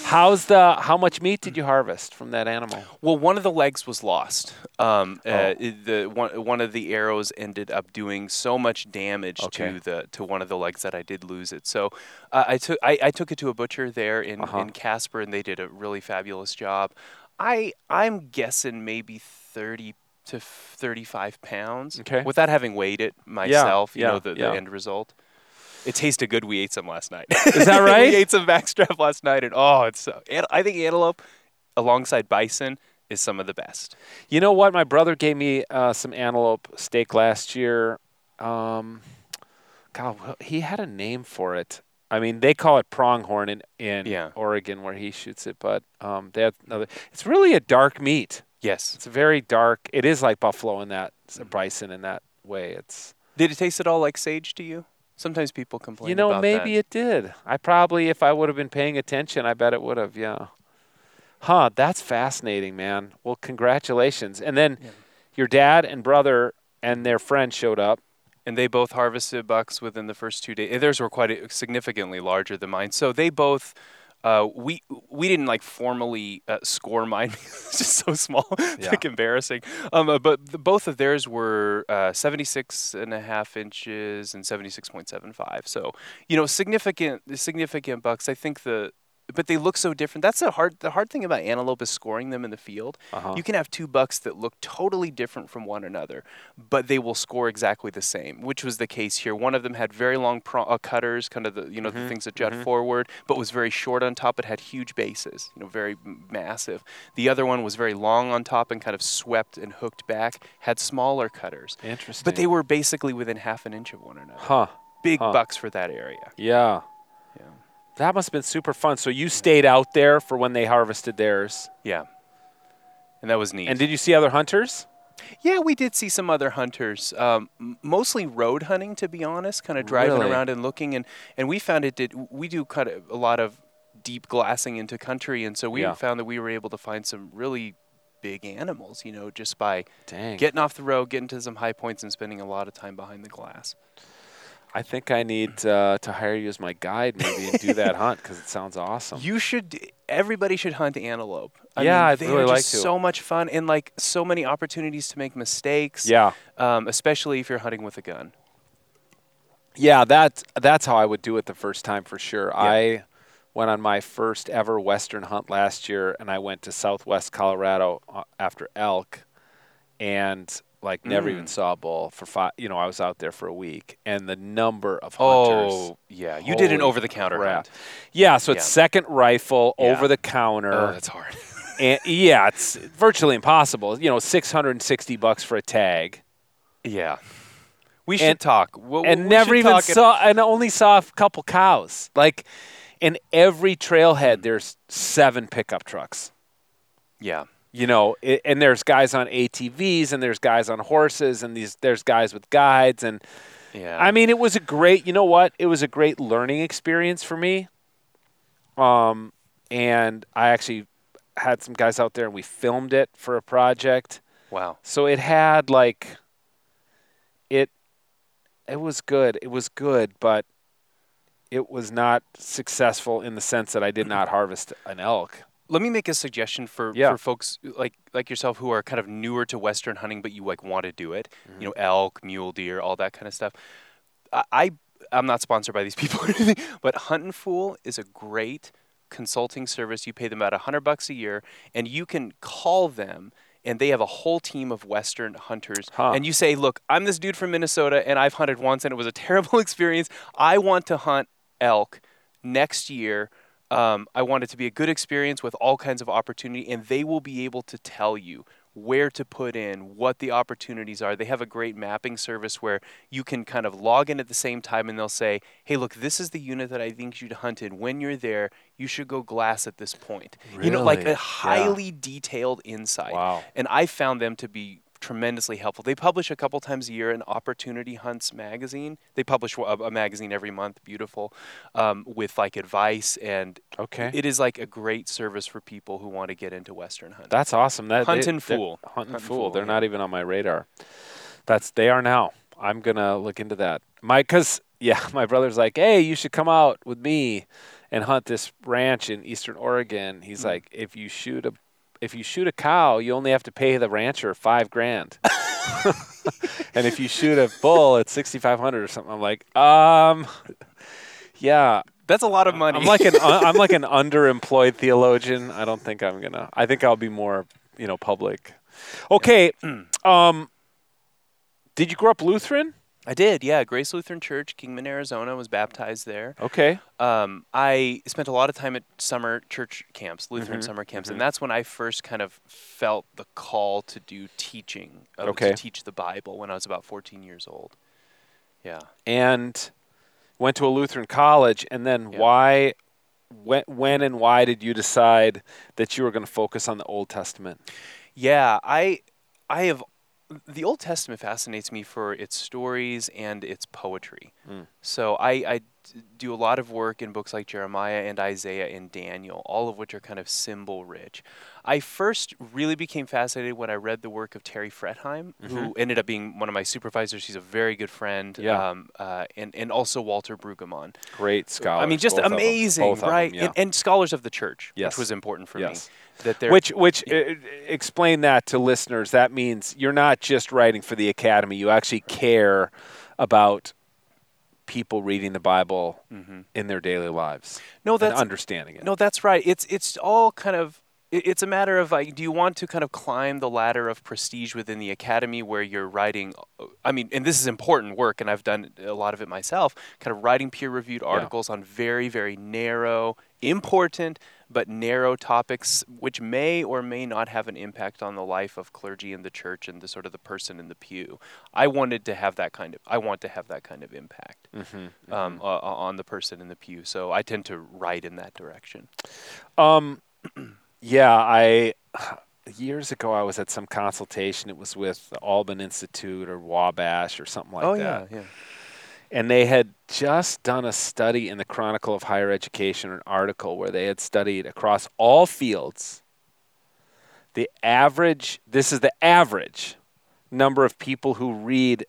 How's the? How much meat did you harvest from that animal? Well, one of the legs was lost. Um, oh. uh, the one, one of the arrows ended up doing so much damage okay. to the to one of the legs that I did lose it. So uh, I took I, I took it to a butcher there in, uh-huh. in Casper, and they did a really fabulous job. I I'm guessing maybe thirty. To thirty-five pounds okay. without having weighed it myself, yeah, you yeah, know, the, yeah. the end result. It tasted good. We ate some last night. Is that right? We ate some backstrap last night, and oh, it's so. And I think antelope alongside bison is some of the best. You know what? My brother gave me uh, some antelope steak last year. Um, God, he had a name for it. I mean, they call it pronghorn in, in yeah. Oregon where he shoots it, but um, they have another. It's really a dark meat. Yes. It's very dark. It is like buffalo in that, bison in that way. It's. Did it taste at all like sage to you? Sometimes people complain about that. You know, maybe it did. I probably, if I would have been paying attention, I bet it would have, yeah. Huh, that's fascinating, man. Well, congratulations. And then yeah. your dad and brother and their friend showed up. And they both harvested bucks within the first two days. Theirs were quite significantly larger than mine. So they both... Uh, we we didn't like formally uh, score mine. It's just so small, it's yeah. like embarrassing. Um, uh, but the, both of theirs were uh, seventy-six and a half inches and seventy-six point seven five. So you know, significant significant bucks. I think the but they look so different. That's the hard the hard thing about antelope is scoring them in the field. Uh-huh. You can have two bucks that look totally different from one another, but they will score exactly the same, which was the case here. One of them had very long pro- uh, cutters, kind of the you know mm-hmm. the things that jut mm-hmm. forward, but was very short on top. It had huge bases, you know, very m- massive. The other one was very long on top and kind of swept and hooked back. Had smaller cutters. Interesting. But they were basically within half an inch of one another. Huh. Big huh. bucks for that area. Yeah. Yeah. That must have been super fun. So you stayed out there for when they harvested theirs. Yeah. and that was neat. And did you see other hunters? Yeah, we did see some other hunters, um, mostly road hunting, to be honest, kind of driving really? around and looking. And, and we found it did, we do kind of a lot of deep glassing into country. And so we yeah. found that we were able to find some really big animals, you know, just by Dang. getting off the road, getting to some high points and spending a lot of time behind the glass. I think I need uh, to hire you as my guide maybe and do that hunt because it sounds awesome. You should – everybody should hunt antelope. I yeah, I'd really like to. They're just so much fun and, like, so many opportunities to make mistakes, yeah. um, especially if you're hunting with a gun. Yeah, that, that's how I would do it the first time for sure. Yeah. I went on my first ever Western hunt last year, and I went to southwest Colorado after elk, and – like never mm. even saw a bull for five, you know, I was out there for a week and the number of hunters. Oh yeah. You did an over the counter hunt. Yeah. So it's yeah. second rifle yeah. over the counter. Oh, that's hard. And yeah, it's virtually impossible. You know, six hundred sixty bucks for a tag. Yeah. We should and, talk. We'll, and we never even saw, and only saw a couple cows. Like in every trailhead, there's seven pickup trucks. Yeah. You know, it, and there's guys on A T Vs and there's guys on horses and these there's guys with guides. And yeah. I mean, it was a great, you know what? It was a great learning experience for me. Um, and I actually had some guys out there and we filmed it for a project. Wow. So it had like, it, it was good. It was good, but it was not successful in the sense that I did not harvest an elk. Let me make a suggestion for, yeah. for folks like like yourself who are kind of newer to Western hunting, but you like want to do it. Mm-hmm. You know, elk, mule deer, all that kind of stuff. I, I I'm not sponsored by these people or anything, but Hunt and Fool is a great consulting service. You pay them about a hundred bucks a year, and you can call them. And they have a whole team of Western hunters. Huh. And you say, look, I'm this dude from Minnesota, and I've hunted once, and it was a terrible experience. I want to hunt elk next year. Um, I want it to be a good experience with all kinds of opportunity, and they will be able to tell you where to put in, what the opportunities are. They have a great mapping service where you can kind of log in at the same time, and they'll say, hey, look, this is the unit that I think you'd hunt in. When you're there, you should go glass at this point. Really? You know, like a highly yeah. detailed insight. Wow. And I found them to be tremendously helpful. They publish a couple times a year an Opportunity Hunts magazine. They publish a, a magazine every month, beautiful, um, with like advice. And okay. it is like a great service for people who want to get into Western hunting. That's awesome. That, Hunt, they, and Fool. Hunt and Hunt Fool. Fool. They're yeah. not even on my radar. That's They are now. I'm going to look into that. My, cause, yeah, my brother's like, hey, you should come out with me and hunt this ranch in Eastern Oregon. He's mm. like, if you shoot a If you shoot a cow, you only have to pay the rancher five grand. And if you shoot a bull, it's sixty-five hundred or something. I'm like, um, yeah. That's a lot of money. I'm like an I'm like an underemployed theologian. I don't think I'm going to. I think I'll be more, you know, public. Okay. Um, did you grow up Lutheran? I did, yeah. Grace Lutheran Church, Kingman, Arizona, was baptized there. Okay. Um, I spent a lot of time at summer church camps, Lutheran mm-hmm. summer camps, mm-hmm. and that's when I first kind of felt the call to do teaching, uh, okay. to teach the Bible when I was about fourteen years old. Yeah. And went to a Lutheran college, and then yeah. why, when, when and why did you decide that you were going to focus on the Old Testament? Yeah, I, I have The Old Testament fascinates me for its stories and its poetry. Mm. So I, I do a lot of work in books like Jeremiah and Isaiah and Daniel, all of which are kind of symbol rich. I first really became fascinated when I read the work of Terry Fretheim, mm-hmm. who ended up being one of my supervisors. She's a very good friend. Yeah. Um, uh, and, and also Walter Brueggemann. Great scholars. I mean, just Both amazing, right? Them, yeah. and, and scholars of the church, yes. which was important for yes. me. That which, which yeah. uh, explain that to listeners. That means you're not just writing for the academy. You actually care about people reading the Bible mm-hmm. in their daily lives no, that's, and understanding it. No, that's right. It's it's all kind of, it's a matter of like, do you want to kind of climb the ladder of prestige within the academy where you're writing, I mean, and this is important work, and I've done a lot of it myself, kind of writing peer-reviewed articles yeah. on very, very narrow, important, but narrow topics which may or may not have an impact on the life of clergy and the church and the sort of the person in the pew. I wanted to have that kind of, I want to have that kind of impact mm-hmm, mm-hmm. Um, uh, on the person in the pew. So I tend to write in that direction. Um, yeah, I, years ago I was at some consultation. It was with the Alban Institute or Wabash or something like oh, that. Oh, yeah, yeah. And they had just done a study in the Chronicle of Higher Education, an article where they had studied across all fields the average, this is the average number of people who read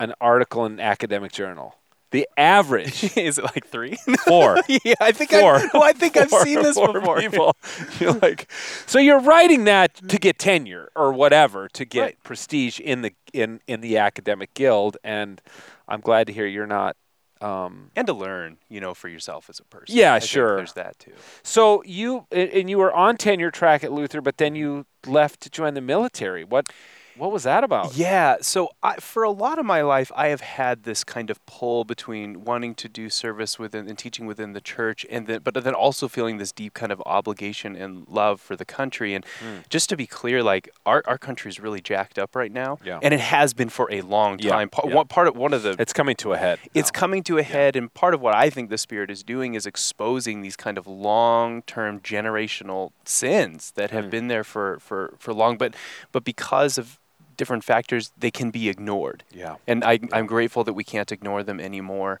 an article in an academic journal. The average is it like three, four. yeah, I think four. I, well, I think four, I've seen this four before. People, you're like, so you're writing that to get tenure or whatever, to get right. prestige in the in, in the academic guild, and I'm glad to hear you're not. Um, and to learn, you know, for yourself as a person. Yeah, I sure. There's that too. So you and you were on tenure track at Luther, but then you left to join the military. What? What was that about? Yeah, so I, for a lot of my life, I have had this kind of pull between wanting to do service within and teaching within the church, and then, but then also feeling this deep kind of obligation and love for the country. And mm. just to be clear, like our our country is really jacked up right now, yeah. and it has been for a long time. Yeah. Pa- yeah. One, part of one of the it's coming to a head. It's now. coming to a yeah. head, and part of what I think the Spirit is doing is exposing these kind of long-term generational sins that have mm. been there for for for long, but but because of different factors, they can be ignored. Yeah. And I, I'm grateful that we can't ignore them anymore.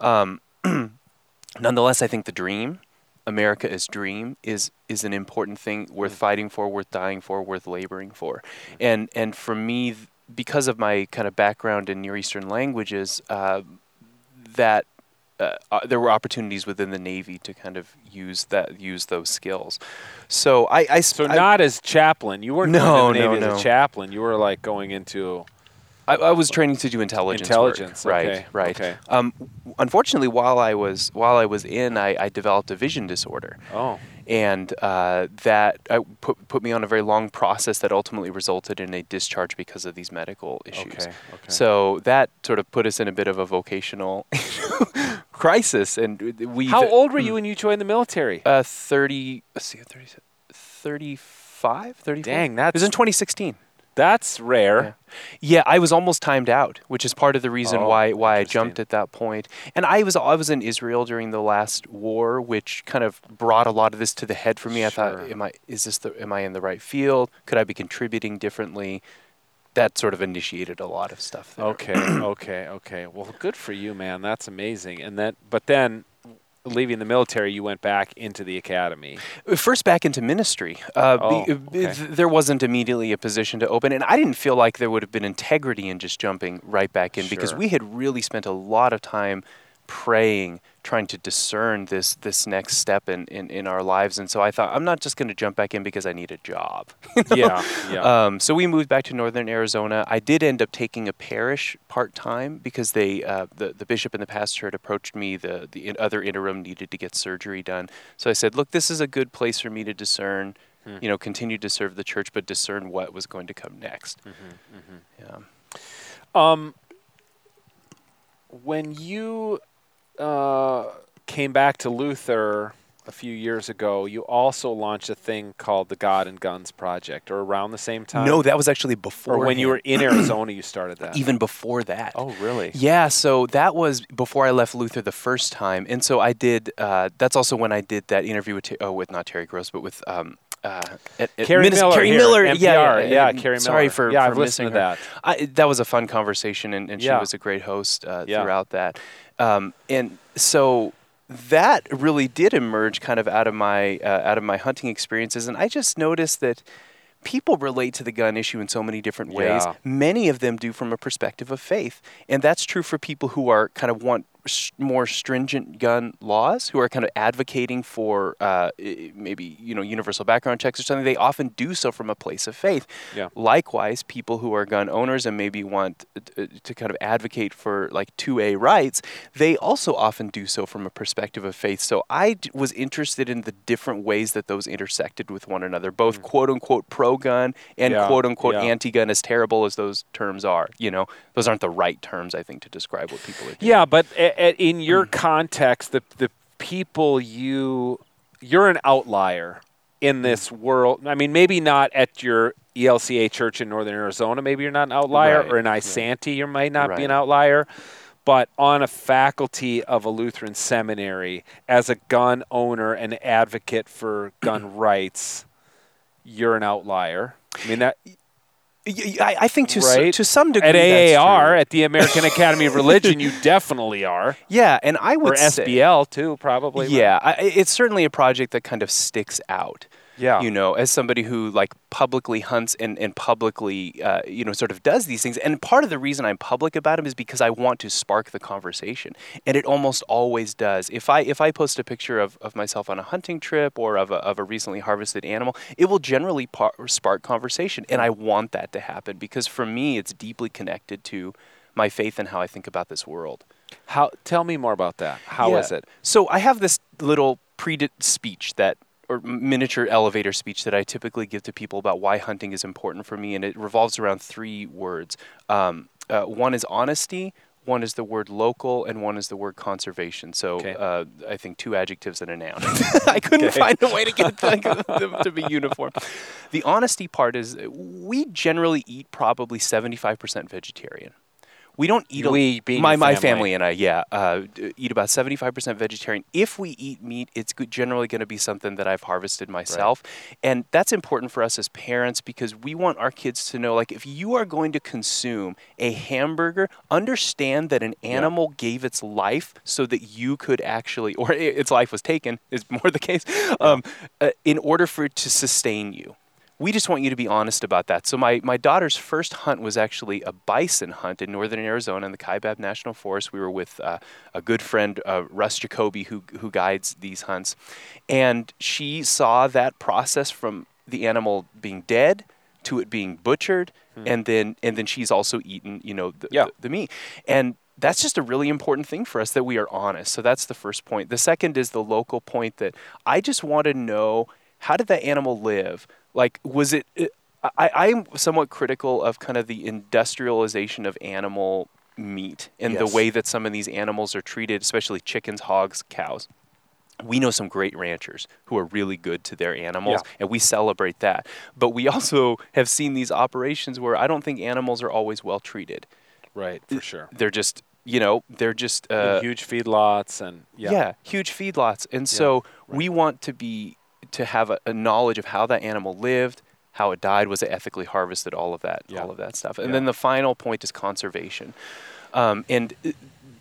Um, nonetheless, I think the dream, America's dream, is is an important thing worth mm-hmm. fighting for, worth dying for, worth laboring for. Mm-hmm. And and for me, because of my kind of background in Near Eastern languages, uh, that uh, uh, there were opportunities within the Navy to kind of use that use those skills. So I, I sp- so not I, as chaplain. You weren't no, going to the Navy no, no. as a chaplain. You were like going into. I, I was training to do intelligence. Intelligence, work. Okay. right, right. Okay. Um, unfortunately, while I was while I was in, I, I developed a vision disorder. Oh. And uh, that I put put me on a very long process that ultimately resulted in a discharge because of these medical issues. Okay. Okay. So that sort of put us in a bit of a vocational crisis, and we. How old were you when you joined the military? Uh, thirty. Let's see, thirty, thirty-five, thirty-four. Dang, that's. It was in twenty sixteen. That's rare. Yeah. yeah, I was almost timed out, which is part of the reason oh, why why I jumped at that point. And I was I was in Israel during the last war, which kind of brought a lot of this to the head for me. Sure. I thought, am I is this the am I in the right field? Could I be contributing differently? That sort of initiated a lot of stuff there. Okay, okay, okay. Well, good for you, man. That's amazing. And that but then leaving the military, you went back into the academy. First back into ministry. Uh, oh, the, okay. th- there wasn't immediately a position to open, and I didn't feel like there would have been integrity in just jumping right back in sure. because we had really spent a lot of time praying, trying to discern this this next step in, in, in our lives. And so I thought, I'm not just going to jump back in because I need a job. you know? Yeah, yeah. Um, so we moved back to northern Arizona. I did end up taking a parish part-time because they uh, the, the bishop and the pastor had approached me. The, the in other interim needed to get surgery done. So I said, look, this is a good place for me to discern, hmm. you know, continue to serve the church, but discern what was going to come next. Mm-hmm, mm-hmm. Yeah. Um. When you... Uh, came back to Luther a few years ago, you also launched a thing called the God and Guns Project, or around the same time? No, that was actually before. Or when you were in Arizona, you started that. Even before that. Oh, really? Yeah, so that was before I left Luther the first time. And so I did, uh, that's also when I did that interview with, oh, with not Terry Gross, but with... Um, Uh, at, at Carrie Minis- Miller, Carrie Miller. N P R. yeah, yeah, yeah Carrie Miller. Sorry for, yeah, for I've missing listened her. To that. I, that was a fun conversation, and, and yeah. she was a great host uh, yeah. throughout that. Um, and so that really did emerge kind of out of my uh, out of my hunting experiences, and I just noticed that people relate to the gun issue in so many different ways. Yeah. Many of them do from a perspective of faith, and that's true for people who are kind of want. more stringent gun laws, who are kind of advocating for uh, maybe, you know, universal background checks or something. They often do so from a place of faith. Yeah. Likewise, people who are gun owners and maybe want to kind of advocate for like two A rights, they also often do so from a perspective of faith. So I was interested in the different ways that those intersected with one another, both mm. quote unquote pro-gun and yeah. quote unquote yeah. anti-gun, as terrible as those terms are. You know, those aren't the right terms, I think, to describe what people are doing. Yeah, but... A- In your context, the the people you, you're an outlier in this world. I mean, maybe not at your E L C A church in northern Arizona. Maybe you're not an outlier. Right. Or in Isanti, right. you might not right. be an outlier. But on a faculty of a Lutheran seminary, as a gun owner and advocate for gun rights, you're an outlier. I mean, that... I, I think to right? s- to some degree at A A R, at the American Academy of Religion, you definitely are. Yeah, and I would say... Or S B L, say, too, probably. Yeah, I, it's certainly a project that kind of sticks out. Yeah. You know, as somebody who, like, publicly hunts and, and publicly, uh, you know, sort of does these things. And part of the reason I'm public about them is because I want to spark the conversation. And it almost always does. If I if I post a picture of, of myself on a hunting trip or of a, of a recently harvested animal, it will generally par- spark conversation. And I want that to happen because for me, it's deeply connected to my faith and how I think about this world. How? Tell me more about that. How yeah. is it? So I have this little pre-speech that or miniature elevator speech that I typically give to people about why hunting is important for me, and it revolves around three words. Um, uh, one is honesty, one is the word local, and one is the word conservation. So okay. uh, I think two adjectives and a noun. I couldn't okay. find a way to get like, them to be uniform. The honesty part is we generally eat probably seventy-five percent vegetarian. We don't eat, we, a, my, family. my family and I, yeah, uh, eat about seventy-five percent vegetarian. If we eat meat, it's generally going to be something that I've harvested myself. Right. And that's important for us as parents because we want our kids to know, like, if you are going to consume a hamburger, understand that an animal yeah. gave its life so that you could actually, or its life was taken, is more the case, um, uh, in order for it to sustain you. We just want you to be honest about that. So my, my daughter's first hunt was actually a bison hunt in northern Arizona in the Kaibab National Forest. We were with uh, a good friend, uh, Russ Jacoby, who who guides these hunts. And she saw that process from the animal being dead to it being butchered. Hmm. And then and then she's also eaten, you know, the, yeah. the, the meat. And that's just a really important thing for us that we are honest. So that's the first point. The second is the local point that I just want to know, how did that animal live? Like, was it, I, I'm somewhat critical of kind of the industrialization of animal meat and yes. the way that some of these animals are treated, especially chickens, hogs, cows. We know some great ranchers who are really good to their animals, yeah. and we celebrate that. But we also have seen these operations where I don't think animals are always well treated. Right, for sure. They're just, you know, they're just... Uh, huge feedlots and... Yeah, yeah huge feedlots. And yeah, so right. we want to be... to have a, a knowledge of how that animal lived, how it died, was it ethically harvested, all of that, yeah. all of that stuff. And yeah. then the final point is conservation. Um, and uh,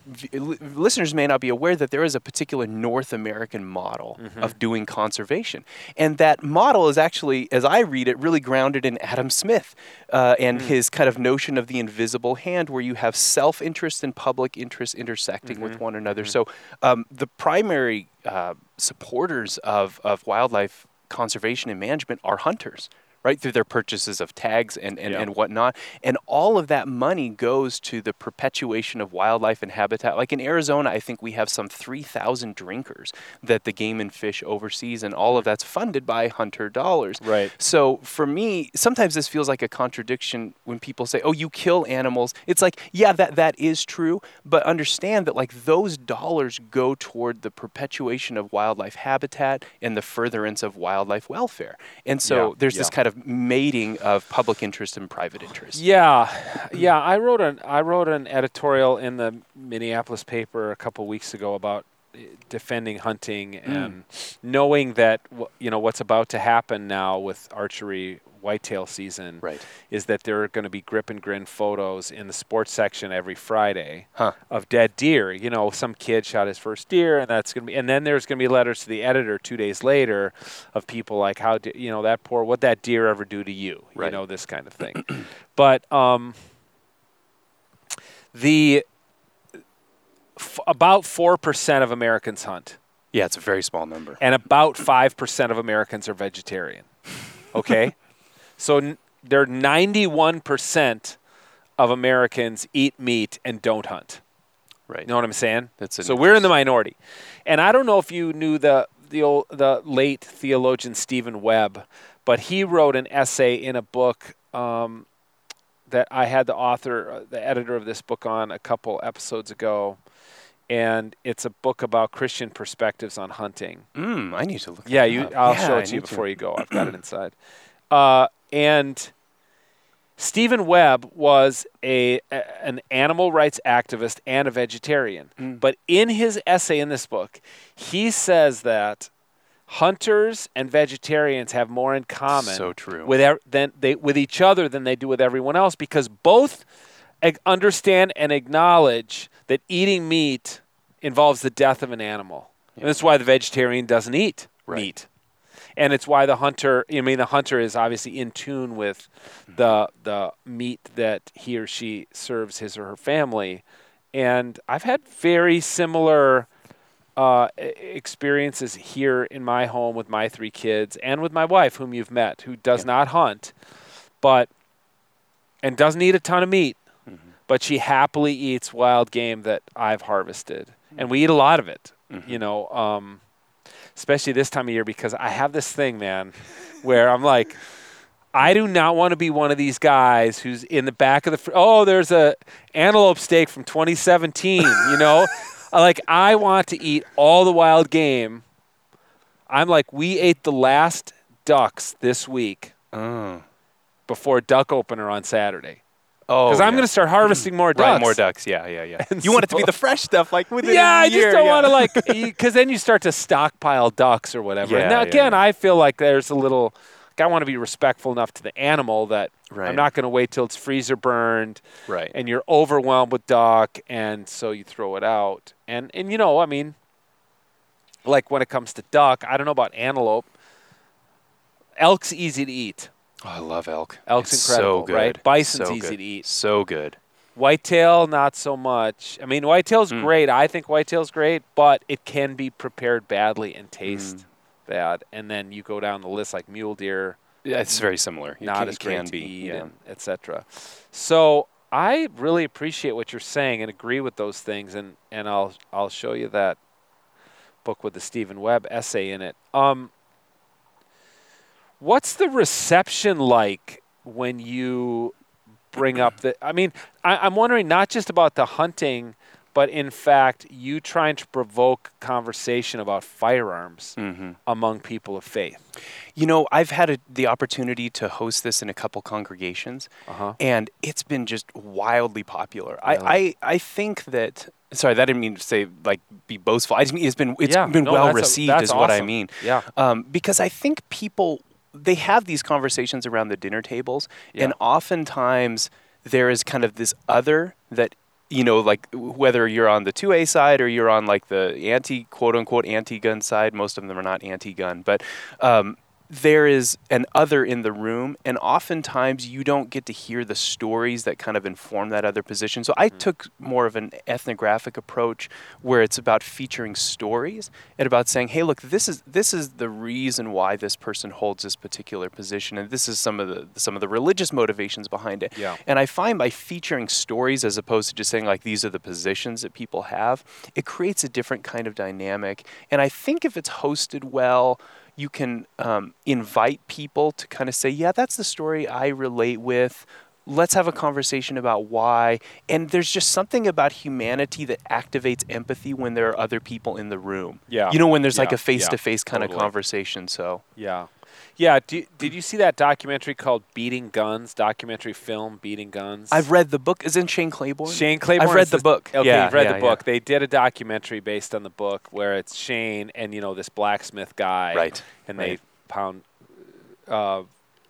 v- listeners may not be aware that there is a particular North American model mm-hmm. of doing conservation. And that model is actually, as I read it, really grounded in Adam Smith uh, and mm. his kind of notion of the invisible hand, where you have self-interest and public interest intersecting mm-hmm. with one another. Mm-hmm. So um, the primary... Uh, supporters of, of wildlife conservation and management are hunters, right? Through their purchases of tags and, and, yeah. and whatnot. And all of that money goes to the perpetuation of wildlife and habitat. Like in Arizona, I think we have some three thousand drinkers that the Game and Fish oversees, and all of that's funded by hunter dollars. Right. So for me, sometimes this feels like a contradiction when people say, oh, you kill animals. It's like, yeah, that, that is true. But understand that like those dollars go toward the perpetuation of wildlife habitat and the furtherance of wildlife welfare. And so yeah, there's yeah. this kind of mating of public interest and private interest. Yeah, yeah. I wrote an I wrote an editorial in the Minneapolis paper a couple weeks ago about defending hunting and mm. knowing that you know what's about to happen now with archery whitetail season right. is that there are going to be grip and grin photos in the sports section every Friday huh. of dead deer. You know, some kid shot his first deer, and that's going to be. And then there's going to be letters to the editor two days later of people like, how did you know that poor? What that deer ever do to you? Right. You know, this kind of thing. But um, the f- about four percent of Americans hunt. Yeah, it's a very small number. And about five percent of Americans are vegetarian. Okay. So n- there are ninety-one percent of Americans eat meat and don't hunt. Right. You know what I'm saying? That's so we're in the minority. And I don't know if you knew the the old, the late theologian Stephen Webb, but he wrote an essay in a book um, that I had the author, uh, the editor of this book on a couple episodes ago. And it's a book about Christian perspectives on hunting. Mm, I need to look yeah, you, up. I'll yeah, I'll show it I to you before to. you go. I've got it inside. Uh, and Stephen Webb was a, a an animal rights activist and a vegetarian. Mm. But in his essay in this book, he says that hunters and vegetarians have more in common so true. with er- than they with each other than they do with everyone else, because both ag- understand and acknowledge that eating meat involves the death of an animal. Yeah. And that's why the vegetarian doesn't eat right. meat. And it's why the hunter, I mean, the hunter is obviously in tune with the the meat that he or she serves his or her family. And I've had very similar uh, experiences here in my home with my three kids and with my wife, whom you've met, who does yeah. not hunt, but and doesn't eat a ton of meat, mm-hmm. but she happily eats wild game that I've harvested. Mm-hmm. And we eat a lot of it, mm-hmm. you know, um, especially this time of year, because I have this thing, man, where I'm like, I do not want to be one of these guys who's in the back of the, fr- oh, there's a antelope steak from twenty seventeen, you know? Like, I want to eat all the wild game. I'm like, we ate the last ducks this week oh. before duck opener on Saturday. Oh, because I'm yeah. going to start harvesting more ducks. Right, more ducks, yeah, yeah, yeah. And you so, want it to be the fresh stuff, like within yeah, a year. Yeah, I just don't yeah. want to like, because then you start to stockpile ducks or whatever. Yeah, and now, yeah, again, yeah. I feel like there's a little, like, I want to be respectful enough to the animal that right. I'm not going to wait till it's freezer burned. Right. And you're overwhelmed with duck, and so you throw it out. And, and you know, I mean, like when it comes to duck, I don't know about antelope. Elk's easy to eat. Oh, I love elk. Elk's it's incredible, so good. Right? Bison's so easy good. to eat. So good. Whitetail, not so much. I mean, whitetail's mm. great. I think whitetail's great, but it can be prepared badly and taste mm. bad. And then you go down the list like mule deer. Yeah, it's very similar. Not can, as great can to be, eat, yeah. et cetera. So I really appreciate what you're saying and agree with those things. And, and I'll I'll show you that book with the Stephen Webb essay in it. Um. What's the reception like when you bring up the, I mean, I, I'm wondering not just about the hunting, but in fact, you trying to provoke conversation about firearms mm-hmm. among people of faith. You know, I've had a, the opportunity to host this in a couple congregations, uh-huh. and it's been just wildly popular. Really? I, I, I think that, sorry, that didn't mean to say, like, be boastful. I just mean it's been, it's yeah, been no, well received a, is awesome. What I mean. Yeah. Um, because I think people... they have these conversations around the dinner tables, yeah. and oftentimes there is kind of this other that, you know, like whether you're on the two A side or you're on like the anti, quote unquote, anti-gun side, most of them are not anti-gun, but um, there is an other in the room, and oftentimes you don't get to hear the stories that kind of inform that other position. So I mm-hmm. took more of an ethnographic approach where it's about featuring stories and about saying, hey, look, this is this is the reason why this person holds this particular position, and this is some of the some of the religious motivations behind it. Yeah. And I find by featuring stories as opposed to just saying like these are the positions that people have, it creates a different kind of dynamic. And I think if it's hosted well, you can um, invite people to kind of say, yeah, that's the story I relate with. Let's have a conversation about why. And there's just something about humanity that activates empathy when there are other people in the room. Yeah. You know, when there's yeah. like a face-to-face yeah. kind totally. Of conversation. So yeah. Yeah. Do, did you see that documentary called Beating Guns, documentary film Beating Guns? I've read the book. Is it Shane Claiborne? Shane Claiborne. I've read the, the book. Okay, yeah, you've read yeah, the book. Yeah. They did a documentary based on the book where it's Shane and, you know, this blacksmith guy. Right. And right. they pound uh,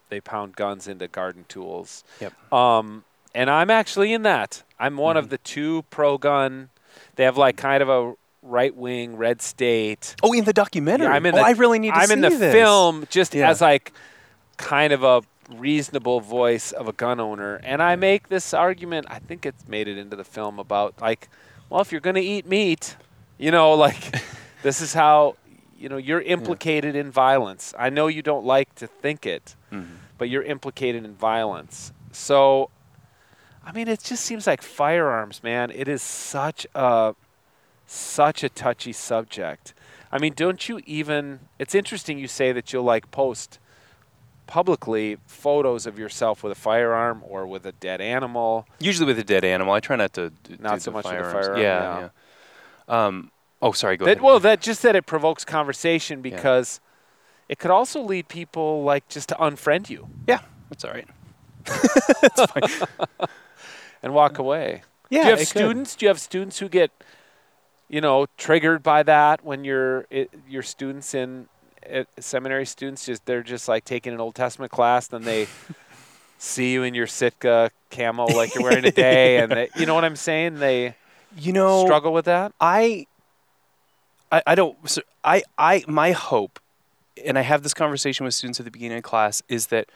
they pound guns into garden tools. Yep. Um, and I'm actually in that. I'm one mm-hmm. of the two pro-gun. They have like kind of a right wing, red state. Oh, in the documentary. Yeah, I'm in oh, the, I really need to I'm see I'm in the this. film just yeah. as like kind of a reasonable voice of a gun owner. And I make this argument, I think it's made it into the film, about like, well, if you're going to eat meat, you know, like this is how, you know, you're implicated yeah. in violence. I know you don't like to think it, mm-hmm. but you're implicated in violence. So, I mean, it just seems like firearms, man. It is such a... such a touchy subject. I mean, don't you even... It's interesting you say that you'll, like, post publicly photos of yourself with a firearm or with a dead animal. Usually with a dead animal. I try not to do Not so much firearms. with a firearm. Yeah, yeah. yeah. Um, oh, sorry, go that, ahead. Well, that just that it provokes conversation because yeah. it could also lead people, like, just to unfriend you. Yeah, that's all right. That's fine. And walk away. Yeah, Do you have students? Could. Do you have students who get... you know, triggered by that when you're it, your students in at seminary students, just they're just like taking an Old Testament class, then they see you in your Sitka camo like you're wearing today, yeah. and they, you know what I'm saying? They you know struggle with that. I, I, I don't. So I, I, my hope, and I have this conversation with students at the beginning of class, is that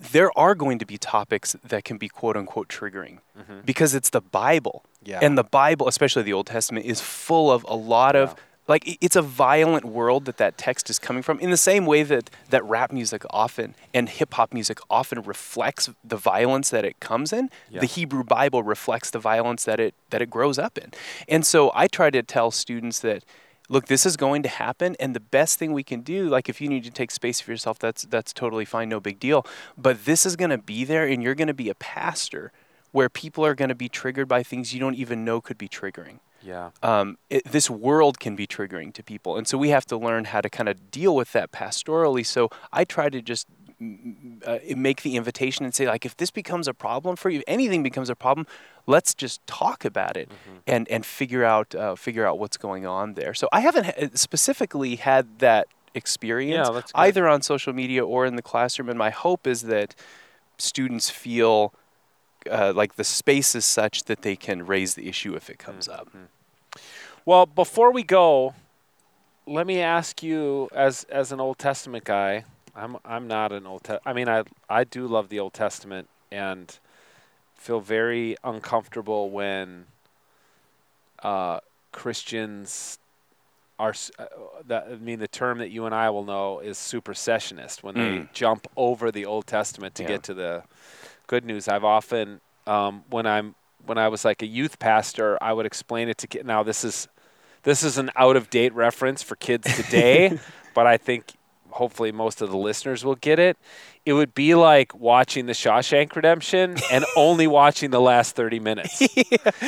there are going to be topics that can be quote unquote triggering mm-hmm. because it's the Bible, yeah. and the Bible, especially the Old Testament, is full of a lot of. Yeah. Like, it's a violent world that that text is coming from, in the same way that, that rap music often and hip-hop music often reflects the violence that it comes in. Yeah. The Hebrew Bible reflects the violence that it that it grows up in. And so I try to tell students that, look, this is going to happen, and the best thing we can do, like, if you need to take space for yourself, that's that's totally fine, no big deal. But this is going to be there, and you're going to be a pastor where people are going to be triggered by things you don't even know could be triggering. Yeah. Um, it, this world can be triggering to people. And so we have to learn how to kind of deal with that pastorally. So I try to just uh, make the invitation and say, like, if this becomes a problem for you, if anything becomes a problem, let's just talk about it mm-hmm. and, and figure out uh, figure out what's going on there. So I haven't ha- specifically had that experience yeah, that's good. Either on social media or in the classroom. And my hope is that students feel uh, like the space is such that they can raise the issue if it comes mm-hmm. up. Well, before we go, let me ask you, as as an Old Testament guy, I'm I'm not an Old Testament. I mean, I I do love the Old Testament and feel very uncomfortable when uh, Christians are. Uh, that, I mean, the term that you and I will know is supersessionist, when mm. they jump over the Old Testament to yeah. get to the good news. I've often um, when I'm when I was like a youth pastor, I would explain it to kids. Now this is. This is an out-of-date reference for kids today, but I think hopefully most of the listeners will get it. It would be like watching The Shawshank Redemption and only watching the last thirty minutes. yeah.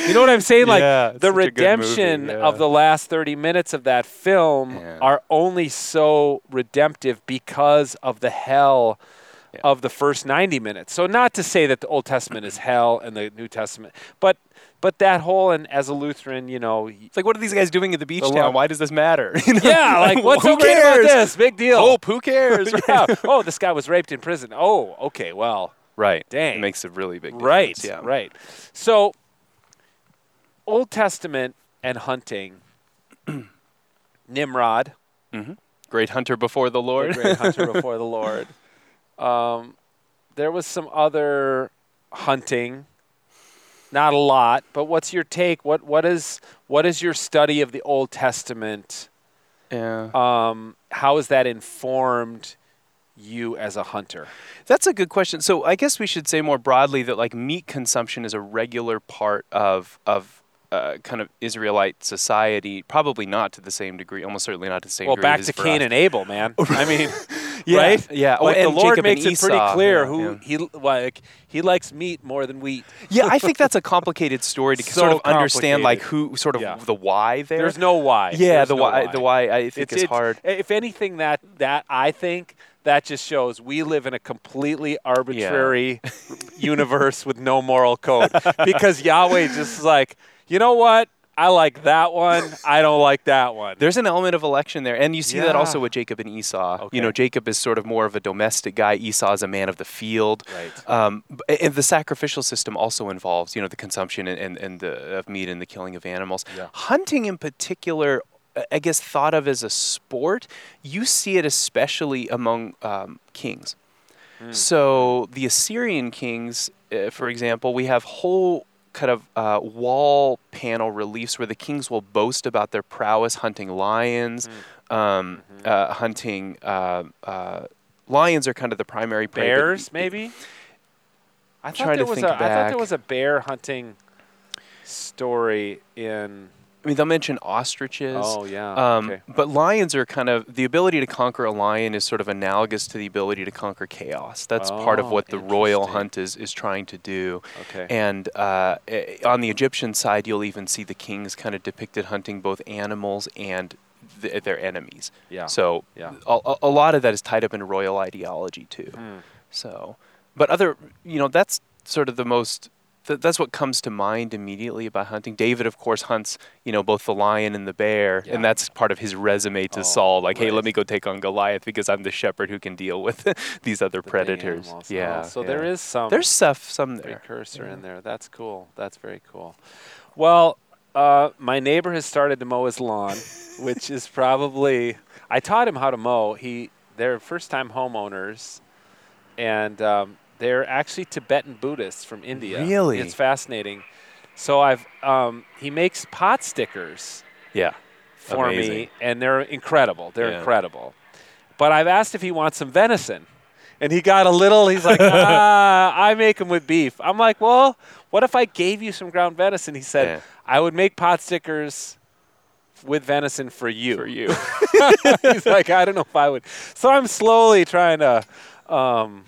You know what I'm saying? Like yeah, the redemption yeah. of the last thirty minutes of that film yeah. are only so redemptive because of the hell yeah. of the first ninety minutes. So not to say that the Old Testament is hell and the New Testament, but... But that whole, and as a Lutheran, you know... It's like, what are these guys doing at the beach the town? Why does this matter? You know? Yeah, like, what's so great about this? Big deal. Hope, who cares? yeah. Oh, this guy was raped in prison. Oh, okay, well... Right. Dang. It makes a really big difference. Right, yeah. right. So, Old Testament and hunting. Nimrod. Mm-hmm. Great hunter before the Lord. The great hunter before the Lord. Um, there was some other hunting... Not a lot, but what's your take? What what is what is your study of the Old Testament? Yeah. Um, how has that informed you as a hunter? That's a good question. So I guess we should say more broadly that like meat consumption is a regular part of of uh, kind of Israelite society. Probably not to the same degree. Almost certainly not to the same well, degree. Well, back to Cain us. and Abel, man. I mean. Yeah, right? Yeah. Like oh, and the Lord Jacob makes it pretty clear yeah, who yeah. he like. He likes meat more than wheat. Yeah, I think that's a complicated story to so sort of understand, like who sort of yeah. the why there. There's no why. Yeah, There's the no why. The why I think it's, is it's, hard. If anything, that that I think that just shows we live in a completely arbitrary yeah. universe with no moral code because Yahweh just is like, you know what? I like that one. I don't like that one. There's an element of election there. And you see yeah. that also with Jacob and Esau. Okay. You know, Jacob is sort of more of a domestic guy. Esau is a man of the field. Right. Um, and the sacrificial system also involves, you know, the consumption and, and, and the, of meat and the killing of animals. Yeah. Hunting in particular, I guess, thought of as a sport. You see it especially among um, kings. Mm. So the Assyrian kings, uh, for example, we have whole... kind of uh, wall panel reliefs where the kings will boast about their prowess hunting lions, mm. um, mm-hmm. uh, hunting uh, uh, lions are kind of the primary prey. Bears, maybe? I'm trying to think back. I thought there was a bear hunting story in... I mean, they'll mention ostriches. Oh, yeah. Um, okay. But lions are kind of, the ability to conquer a lion is sort of analogous to the ability to conquer chaos. That's oh, part of what the royal hunt is, is trying to do. Okay. And uh, on the Egyptian side, you'll even see the kings kind of depicted hunting both animals and th- their enemies. Yeah. So yeah. A, a lot of that is tied up in royal ideology, too. Mm. So, but other, you know, that's sort of the most... th- that's what comes to mind immediately about hunting. David, of course, hunts, you know, both the lion and the bear, yeah. and that's part of his resume to oh, Saul. Like, right. hey, let me go take on Goliath because I'm the shepherd who can deal with these other the predators. Yeah. So yeah. there is some. There's stuff, some there. Precursor yeah. in there. That's cool. That's very cool. Well, uh, my neighbor has started to mow his lawn, which is probably. I taught him how to mow. He, they're first-time homeowners, and um, they're actually Tibetan Buddhists from India. Really? It's fascinating. So I've um, he makes pot stickers yeah. for Amazing. me, and they're incredible. They're yeah. incredible. But I've asked if he wants some venison, and he got a little. He's like, ah, I make them with beef. I'm like, well, what if I gave you some ground venison? He said, yeah. I would make pot stickers with venison for you. For you. He's like, I don't know if I would. So I'm slowly trying to um,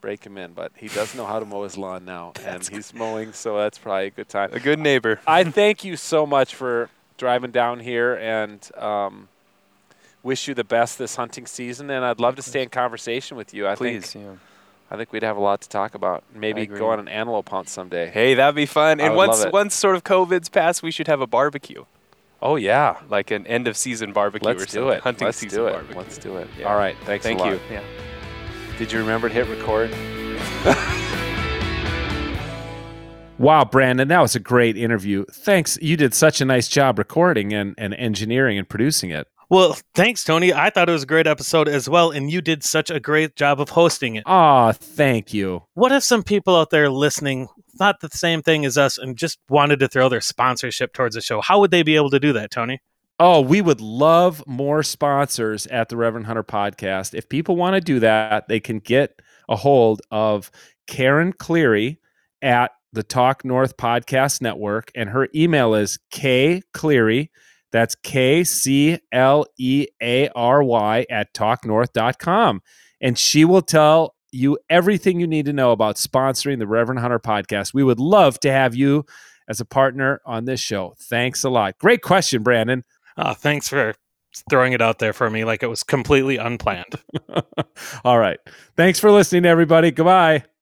break him in, but he does know how to mow his lawn now, and he's mowing, so that's probably a good time. A good neighbor. I, I thank you so much for driving down here, and um, wish you the best this hunting season, and I'd love to stay in conversation with you. I Please, think, yeah. I think we'd have a lot to talk about. Maybe go on an antelope hunt someday. Hey, that'd be fun. I and once once sort of COVID's passed, we should have a barbecue. Oh, yeah. Like an end-of-season barbecue Let's or something. Do it. Hunting Let's season do it. Barbecue. Let's do it. Yeah. All right. Thanks Thank a lot. you. Yeah. Did you remember to hit record? Wow, Brandon, that was a great interview. Thanks. You did such a nice job recording and, and engineering and producing it. Well, thanks, Tony. I thought it was a great episode as well, and you did such a great job of hosting it. Aw, oh, thank you. What if some people out there listening thought the same thing as us and just wanted to throw their sponsorship towards the show? How would they be able to do that, Tony? Oh, we would love more sponsors at the Reverend Hunter Podcast. If people want to do that, they can get a hold of Karen Cleary at the Talk North Podcast Network, and her email is kcleary. That's K C L E A R Y at talk north dot com. And she will tell you everything you need to know about sponsoring the Reverend Hunter Podcast. We would love to have you as a partner on this show. Thanks a lot. Great question, Brandon. Oh, thanks for throwing it out there for me like it was completely unplanned. All right. Thanks for listening, everybody. Goodbye.